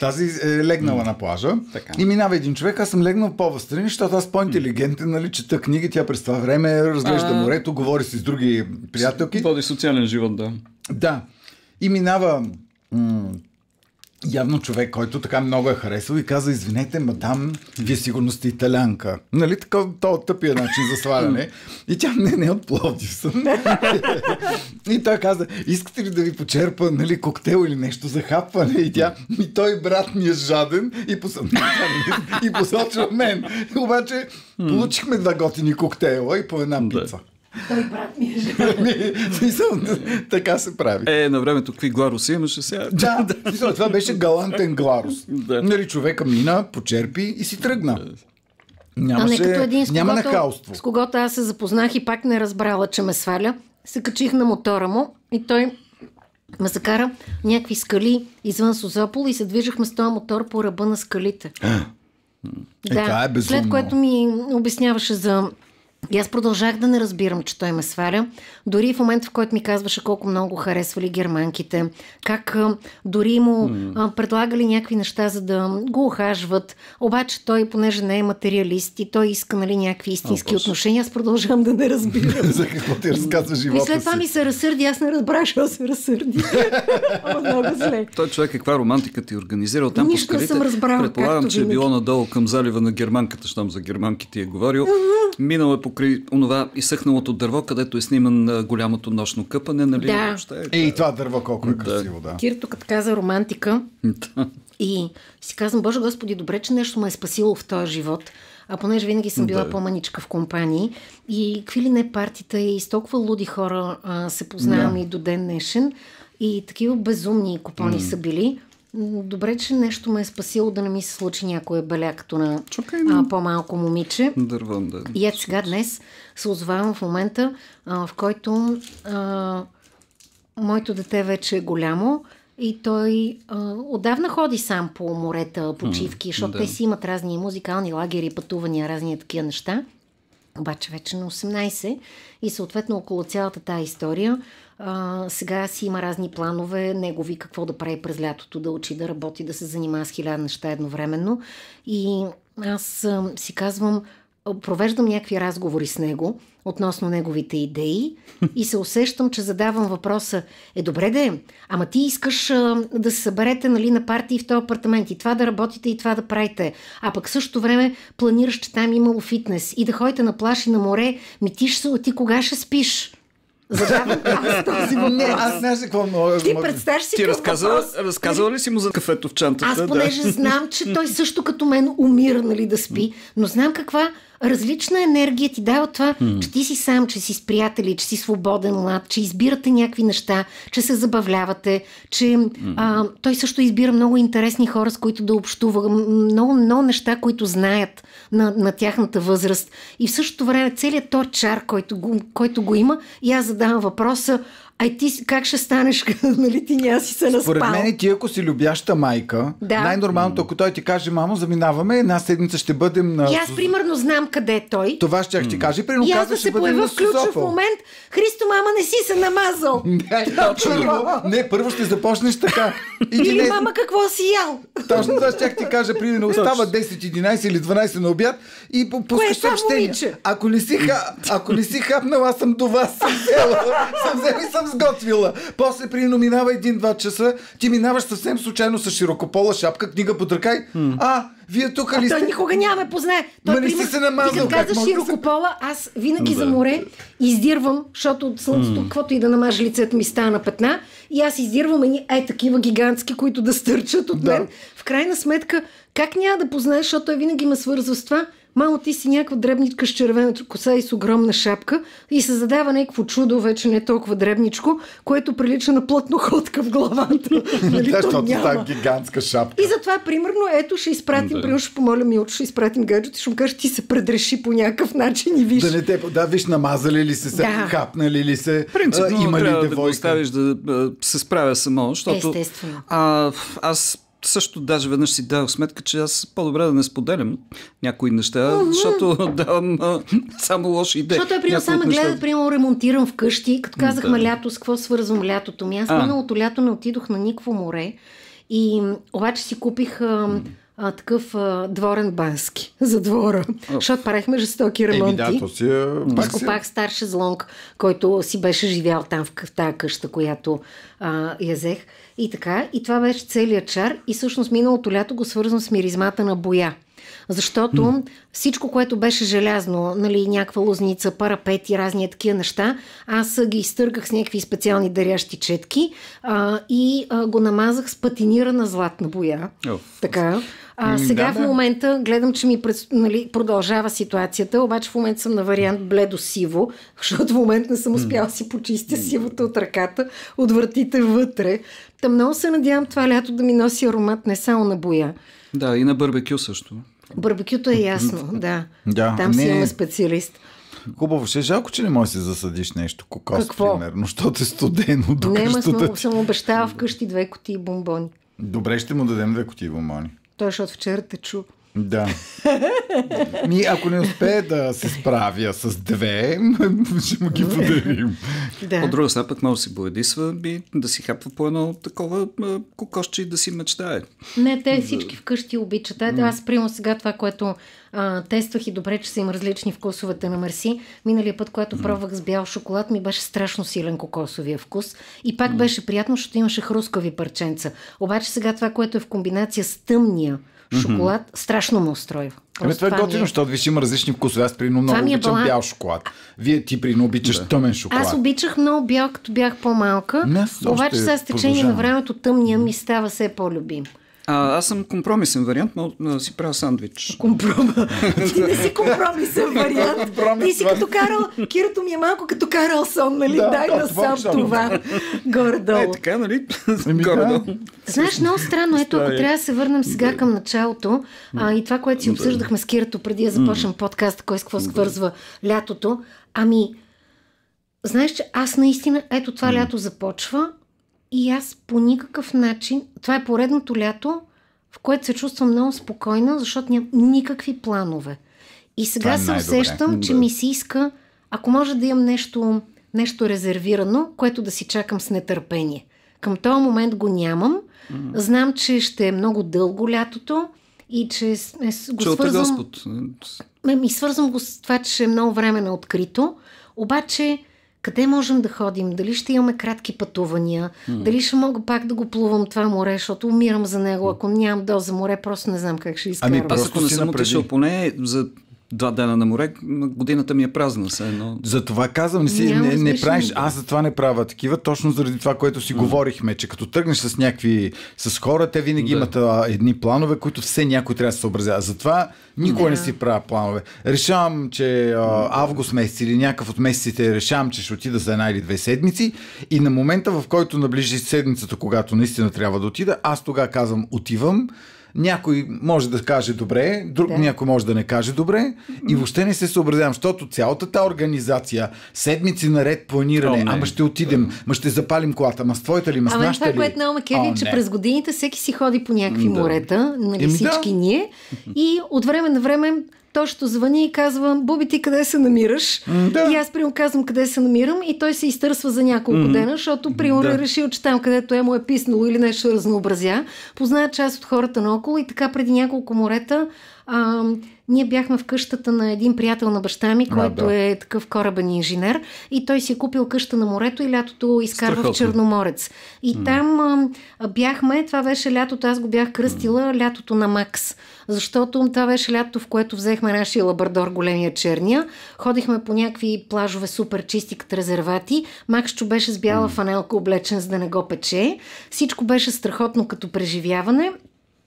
тази е легнала mm. на плажа. Така. И минава един човек, аз съм легнал по-възстрани, защото аз по-интелигентен, нали, чета книги, тя през това време разглежда а... морето, говори си с други приятелки. Води социален живот, да. Да. И минава... М- Явно човек, който така много е харесал и каза, извинете, мадам, вие сигурно сте италянка. Нали, така, то тъпия начин за сваляне. И тя, не, не, от Пловдив съм. И той каза, искате ли да ви почерпа, нали, коктейл или нещо за хапване? И тя, и той брат ми е жаден и, посъл... и посочва мен. Обаче, получихме два готини коктейла и по една пица. Той брат ми е жаден. Така се прави. Е, на времето какви гларуси имаше сега. Да, това беше галантен гларус. Нали, човека мина, почерпи и си тръгна. Нямаше, няма нахалство. С когото аз се запознах и пак не разбрала, че ме сваля, се качих на мотора му и той ме закара някакви скали извън Созопол и се движихме с този мотор по ръба на скалите. Да, след което ми обясняваше за... И аз продължах да не разбирам, че той ме сваля. Дори в момента, в който ми казваше колко много харесвали германките, как а, дори му а, предлагали някакви неща, за да го ухажват. Обаче той, понеже не е материалист и той иска, нали, някакви истински а, отношения, аз продължавам да не разбирам. За какво ти разказва живота си? И след това ми се разсърди, аз не разбрах, що се разсърди. Ама много зле. Той човек каква романтика ти организирал там по скалите. Нищо не съм разбрал. Предполагам, че е било надолу към залива на германката, щом за германките е говорил. Минало е покрай онова изсъхналото дърво, където е сниман голямото нощно къпане, нали? Да. Е, и това дърво колко е красиво, да. да. Кирто, като каза романтика и си казвам, Боже Господи, добре, че нещо ме е спасило в този живот. А понеже винаги съм била да. по-маничка в компании и какви ли не партията и с толкова луди хора а, се познавам да. и до ден днешен и такива безумни купони mm. са били. Добре, че нещо ме е спасило да не ми се случи някоя беля, като на а, по-малко момиче. Дървам, да. И ето сега днес се озовавам в момента, а, в който а, моето дете вече е голямо и той а, отдавна ходи сам по морета, почивки, защото да. те си имат разни музикални лагери, пътувания, разни такива неща. Обаче вече на осемнайсет и съответно около цялата тази история а, сега си има разни планове, негови какво да прави през лятото, да учи, да работи, да се занимава с хиляда неща едновременно. И аз а, си казвам, провеждам някакви разговори с него относно неговите идеи и се усещам, че задавам въпроса, е добре де, ама ти искаш а, да се съберете, нали, на партии в този апартамент и това да работите и това да правите, а пък същото време планираш, че там имало фитнес и да ходите на плаж и на море, ми ти, ще, ти кога ще спиш? Задавам аз този въпрос. Не, аз не знам какво мога. Ти представяш си какво въпрос. Ти разказала ли си му за кафето в чантата? Аз понеже да. знам, че той също като мен умира, нали, да спи, но знам каква различна енергия ти дава това, mm. че ти си сам, че си с приятели, че си свободен лад, че избирате някакви неща, че се забавлявате, че mm. а, той също избира много интересни хора, с които да общува, много, много неща, които знаят на, на тяхната възраст. И в същото време целият този чар, който го, който го има, и аз задавам въпроса: ай, ти как ще станеш, нали, ти няма си се наспал? Според мен ти, ако си любяща майка, да. най-нормалното, ако той ти каже: мамо, заминаваме, една седмица ще бъдем на... И аз примерно знам къде е той. Това ще ти кажа. Примерно, и аз да се поява в ключов момент: Христо, мама, не си се намазал. Не, точно. Не, първо ще започнеш така. Или: мама, какво си ял? Точно това ще ти кажа. Примерно, остава десет, единайсет или дванайсет на обяд и пускаш съобщение: ако не си хапнал, аз съм до вас, съм взела, съм взела и съм сготвила. После прино минава един-два часа, ти минаваш съвсем случайно с широкопола шапка, книга под ръка. Mm. А, вие тук ли сте? Той никога няма ме познае. Той не си се намазал. Ти казваш широкопола, аз винаги да. за море издирвам, защото от слънцето, mm. каквото и да намажа лицето ми, стана петна, и аз издирвам едни е такива гигантски, които да стърчат от да. мен. В крайна сметка, как няма да познаеш, защото той винаги ме свързва с това: мамо, ти си някаква дребничка с червена коса и с огромна шапка, и се задава някакво чудо, вече не толкова дребничко, което прилича на плътноходка в главата. Защото тази гигантска шапка. И затова, примерно, ето, ще изпратим, примерно ще помоля Милчо, ще изпратим гаджет и ще му кажа: ти се предреши по някакъв начин и виж. Да не те, да, виж, намазали ли се, се хапнали ли се, има ли девойка. Да го оставиш да се справя само, защото аз също даже веднъж си дадох сметка, че аз по-добре да не споделям някои неща, mm-hmm. защото давам а, само лоши идеи. Защото е приема само неща... гледа, приема ремонтирам вкъщи, като казахме да. лято, с какво свързвам лятото ми. Аз а. миналото лято не отидох на никакво море, и обаче си купих а, а, такъв а, дворен бански за двора, oh. защото правихме жестоки ремонти. Еми, да, то си е... Изкопах стар шезлонг, който си беше живял там в, в тази къща, която а, я взех. И така, и това беше целият чар, и всъщност миналото лято го свързвам с миризмата на боя. Защото mm. всичко, което беше желязно, нали, някаква лозница, парапети, разни такива неща, аз ги изтъргах с някакви специални дарящи четки а, и а, го намазах с патинирана златна боя. Oh. Така. А, сега да, да. в момента гледам, че ми пред, нали, продължава ситуацията, обаче в момента съм на вариант бледо-сиво, защото в момента не съм успяла си почистя сивото от ръката, от вратите вътре. Та много се надявам това лято да ми носи аромат не само на боя. Да, и на барбекю също. Барбекюто е ясно, да. да. Там не... си имаме специалист. Хубаво, ще е жалко, че не можеш да засадиш нещо кокос, какво? Примерно, защото е студено. Нема, съм, съм обещала вкъщи две кутии бомбони. Добре, ще му дадем две кутии бомбони. Той, защото вчера те чу. Да. Ми, ако не успее да се справя с две, ще му ги подарим. Да. От друга страна, пък може да си боядисва и да си хапва по едно такова кокосче и да си мечтае. Не, те всички вкъщи обичат. Ай, да, аз приема сега това, което а, тествах, и добре, че са им различни вкусовете на Мерси. Миналия път, когато пробвах с бял шоколад, ми беше страшно силен кокосовия вкус. И пак беше приятно, защото имаше хрускави парченца. Обаче сега това, което е в комбинация с тъмния шоколад, mm-hmm. страшно му устройва. Ами това е готино, защото виж, има различни вкусове. Аз прино много обичам бала... бял шоколад. Вие ти прино обичаш да. тъмен шоколад. Аз обичах много бял, като бях по-малка. Не, обаче сега с течение на времето тъмния ми става все по-любим. А, аз съм компромисен вариант, но да си правя сандвич. Компром... Ти не си компромисен вариант. Ти си като Карл... Кирото ми е малко като Карлсон, нали? Да, дай да сам това. това. Горе-долу. Е, така, нали? Горе-долу. Знаеш, много странно. Ето, ако трябва да се върнем сега към началото а, и това, което си обсъждахме с Кирото преди да започнем подкаста, кой с какво свързва лятото. Ами, знаеш, че аз наистина, ето това лято започва. И аз по никакъв начин... Това е поредното лято, в което се чувствам много спокойна, защото нямам никакви планове. И сега се усещам, че ми се иска, ако може да имам нещо, нещо резервирано, което да си чакам с нетърпение. Към този момент го нямам. Mm-hmm. Знам, че ще е много дълго лятото и че е, го свързвам... Ми свързвам го с това, че ще е много време на открито. Обаче... Къде можем да ходим? Дали ще имаме кратки пътувания? Mm. Дали ще мога пак да го плувам това море, защото умирам за него. Ако нямам доза море, просто не знам как ще изкарвам. Ами аз ако не съм отишъл поне за два дена на море, годината ми е празна. Но... За това казвам, не, си, не, не правиш, аз за това не правя такива, точно заради това, което си а. говорихме, че като тръгнеш с някакви, с хора, те винаги да. имат а, едни планове, които все някой трябва да се съобразява. Затова никога да. не си правя планове. Решавам, че а, август месец или някакъв от месеците решавам, че ще отида за една или две седмици и на момента, в който наближи седмицата, когато наистина трябва да отида, аз тогава казвам, отивам. Някой може да каже добре, друг да. някой може да не каже добре и въобще не се съобразявам, защото цялата та организация, седмици наред планиране, oh, ама ще отидем, oh. ма ще запалим колата, ама с твоята ли, ма с нашата ли? Ама това, което Наума Кевин, oh, че не. през годините всеки си ходи по някакви да. морета, нали, всички да. ние и от време на време точно звъни и казвам, Буби, ти къде се намираш? Да. И аз прием казвам къде се намирам и той се изтърсва за няколко mm-hmm. дена, защото прием да. решил, че там където е му е писнало или нещо разнообразя. Познава част от хората наоколо и така преди няколко морета а, ние бяхме в къщата на един приятел на баща ми, който а, да. е такъв корабен инженер и той си е купил къща на морето и лятото изкарва Страхотно. в Черноморец. И mm. там а, бяхме, това беше лятото, аз го бях кръстила mm. лятото на Макс, защото това беше лятото, в което взехме нашия лабрадор, големия черния, ходихме по някакви плажове супер чисти като резервати, Максчо беше с бяла mm. фанелка облечен, за да не го пече. Всичко беше страхотно като преживяване.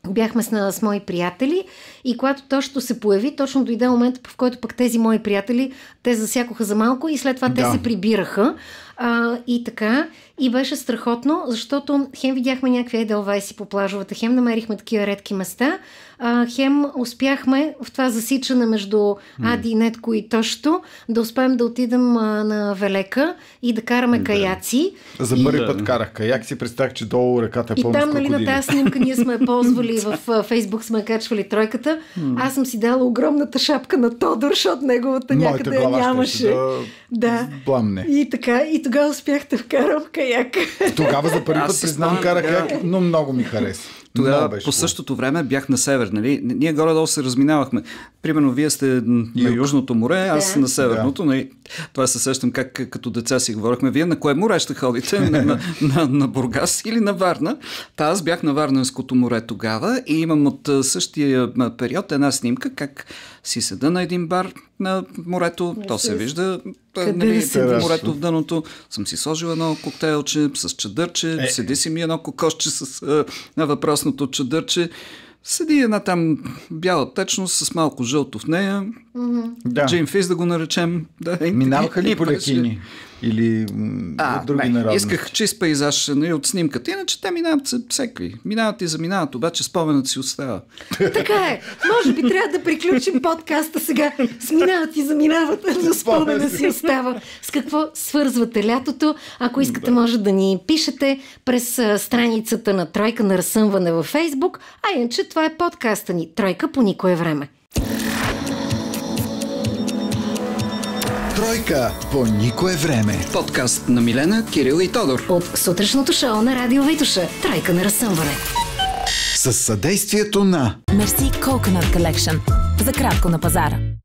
Бяхме с, с мои приятели и когато точно се появи, точно дойде момент, в който пък тези мои приятели, те засякоха за малко и след това да. те се прибираха. А, и така. И беше страхотно, защото хем видяхме някакви еделвайси по плажовата, хем намерихме такива редки места, а, хем успяхме в това засичане между Ади, Нетко и Тошто да успеем да отидем а, на Велека и да караме да. каяци. За първи и... път карах каяк, си представях, че долу реката е пълна с крокодили. И там, нали, на тази снимка ние сме ползвали в Фейсбук, сме качвали тройката. Аз съм си дала огромната шапка на Тодор, защото неговата някъде я нямаше. Да. Бламне. И така, и тогава успях да вкарам каяк. Тогава за първи път признавам, карах каяк, да. но много ми хареса. Тогава по същото време бях на север, нали? Ние горе-долу се разминавахме. Примерно вие сте на Юг. Южното море, аз да. на северното. Да. Нали? Това се сещам как като деца си говорихме. Вие на кое море ще ходите? на, на, на, на Бургас или на Варна? Та аз бях на Варненското море тогава и имам от същия период една снимка, как си седа на един бар на морето, не, то се вижда, нали, морето в дъното. Съм си сложил едно коктейлче с чадърче, е. седи си ми едно кокосче с а, въпросното чадърче. Седи една там бяла течност с малко жълто в нея. Да. Джейн Фис да го наречем. Да, минаваха ли полякини? Или а, други народности? Исках чист пейзаж, нали, от снимката. Иначе те минават всеки. Минават и заминават, обаче споменът си остава. Така е. Може би трябва да приключим подкаста сега. Сминават и заминават, но споменът си остава. С какво свързвате лятото? Ако искате, може да ни пишете през страницата на Тройка на разсъмване във Фейсбук. А иначе това е подкаста ни. Тройка по никое време. Тройка по никое време. Подкаст на Милена, Кирил и Тодор. От сутрешното шоу на Радио Витоша. Тройка на разсъмване. Със съдействието на Merci Coconut Collection. За кратко на пазара.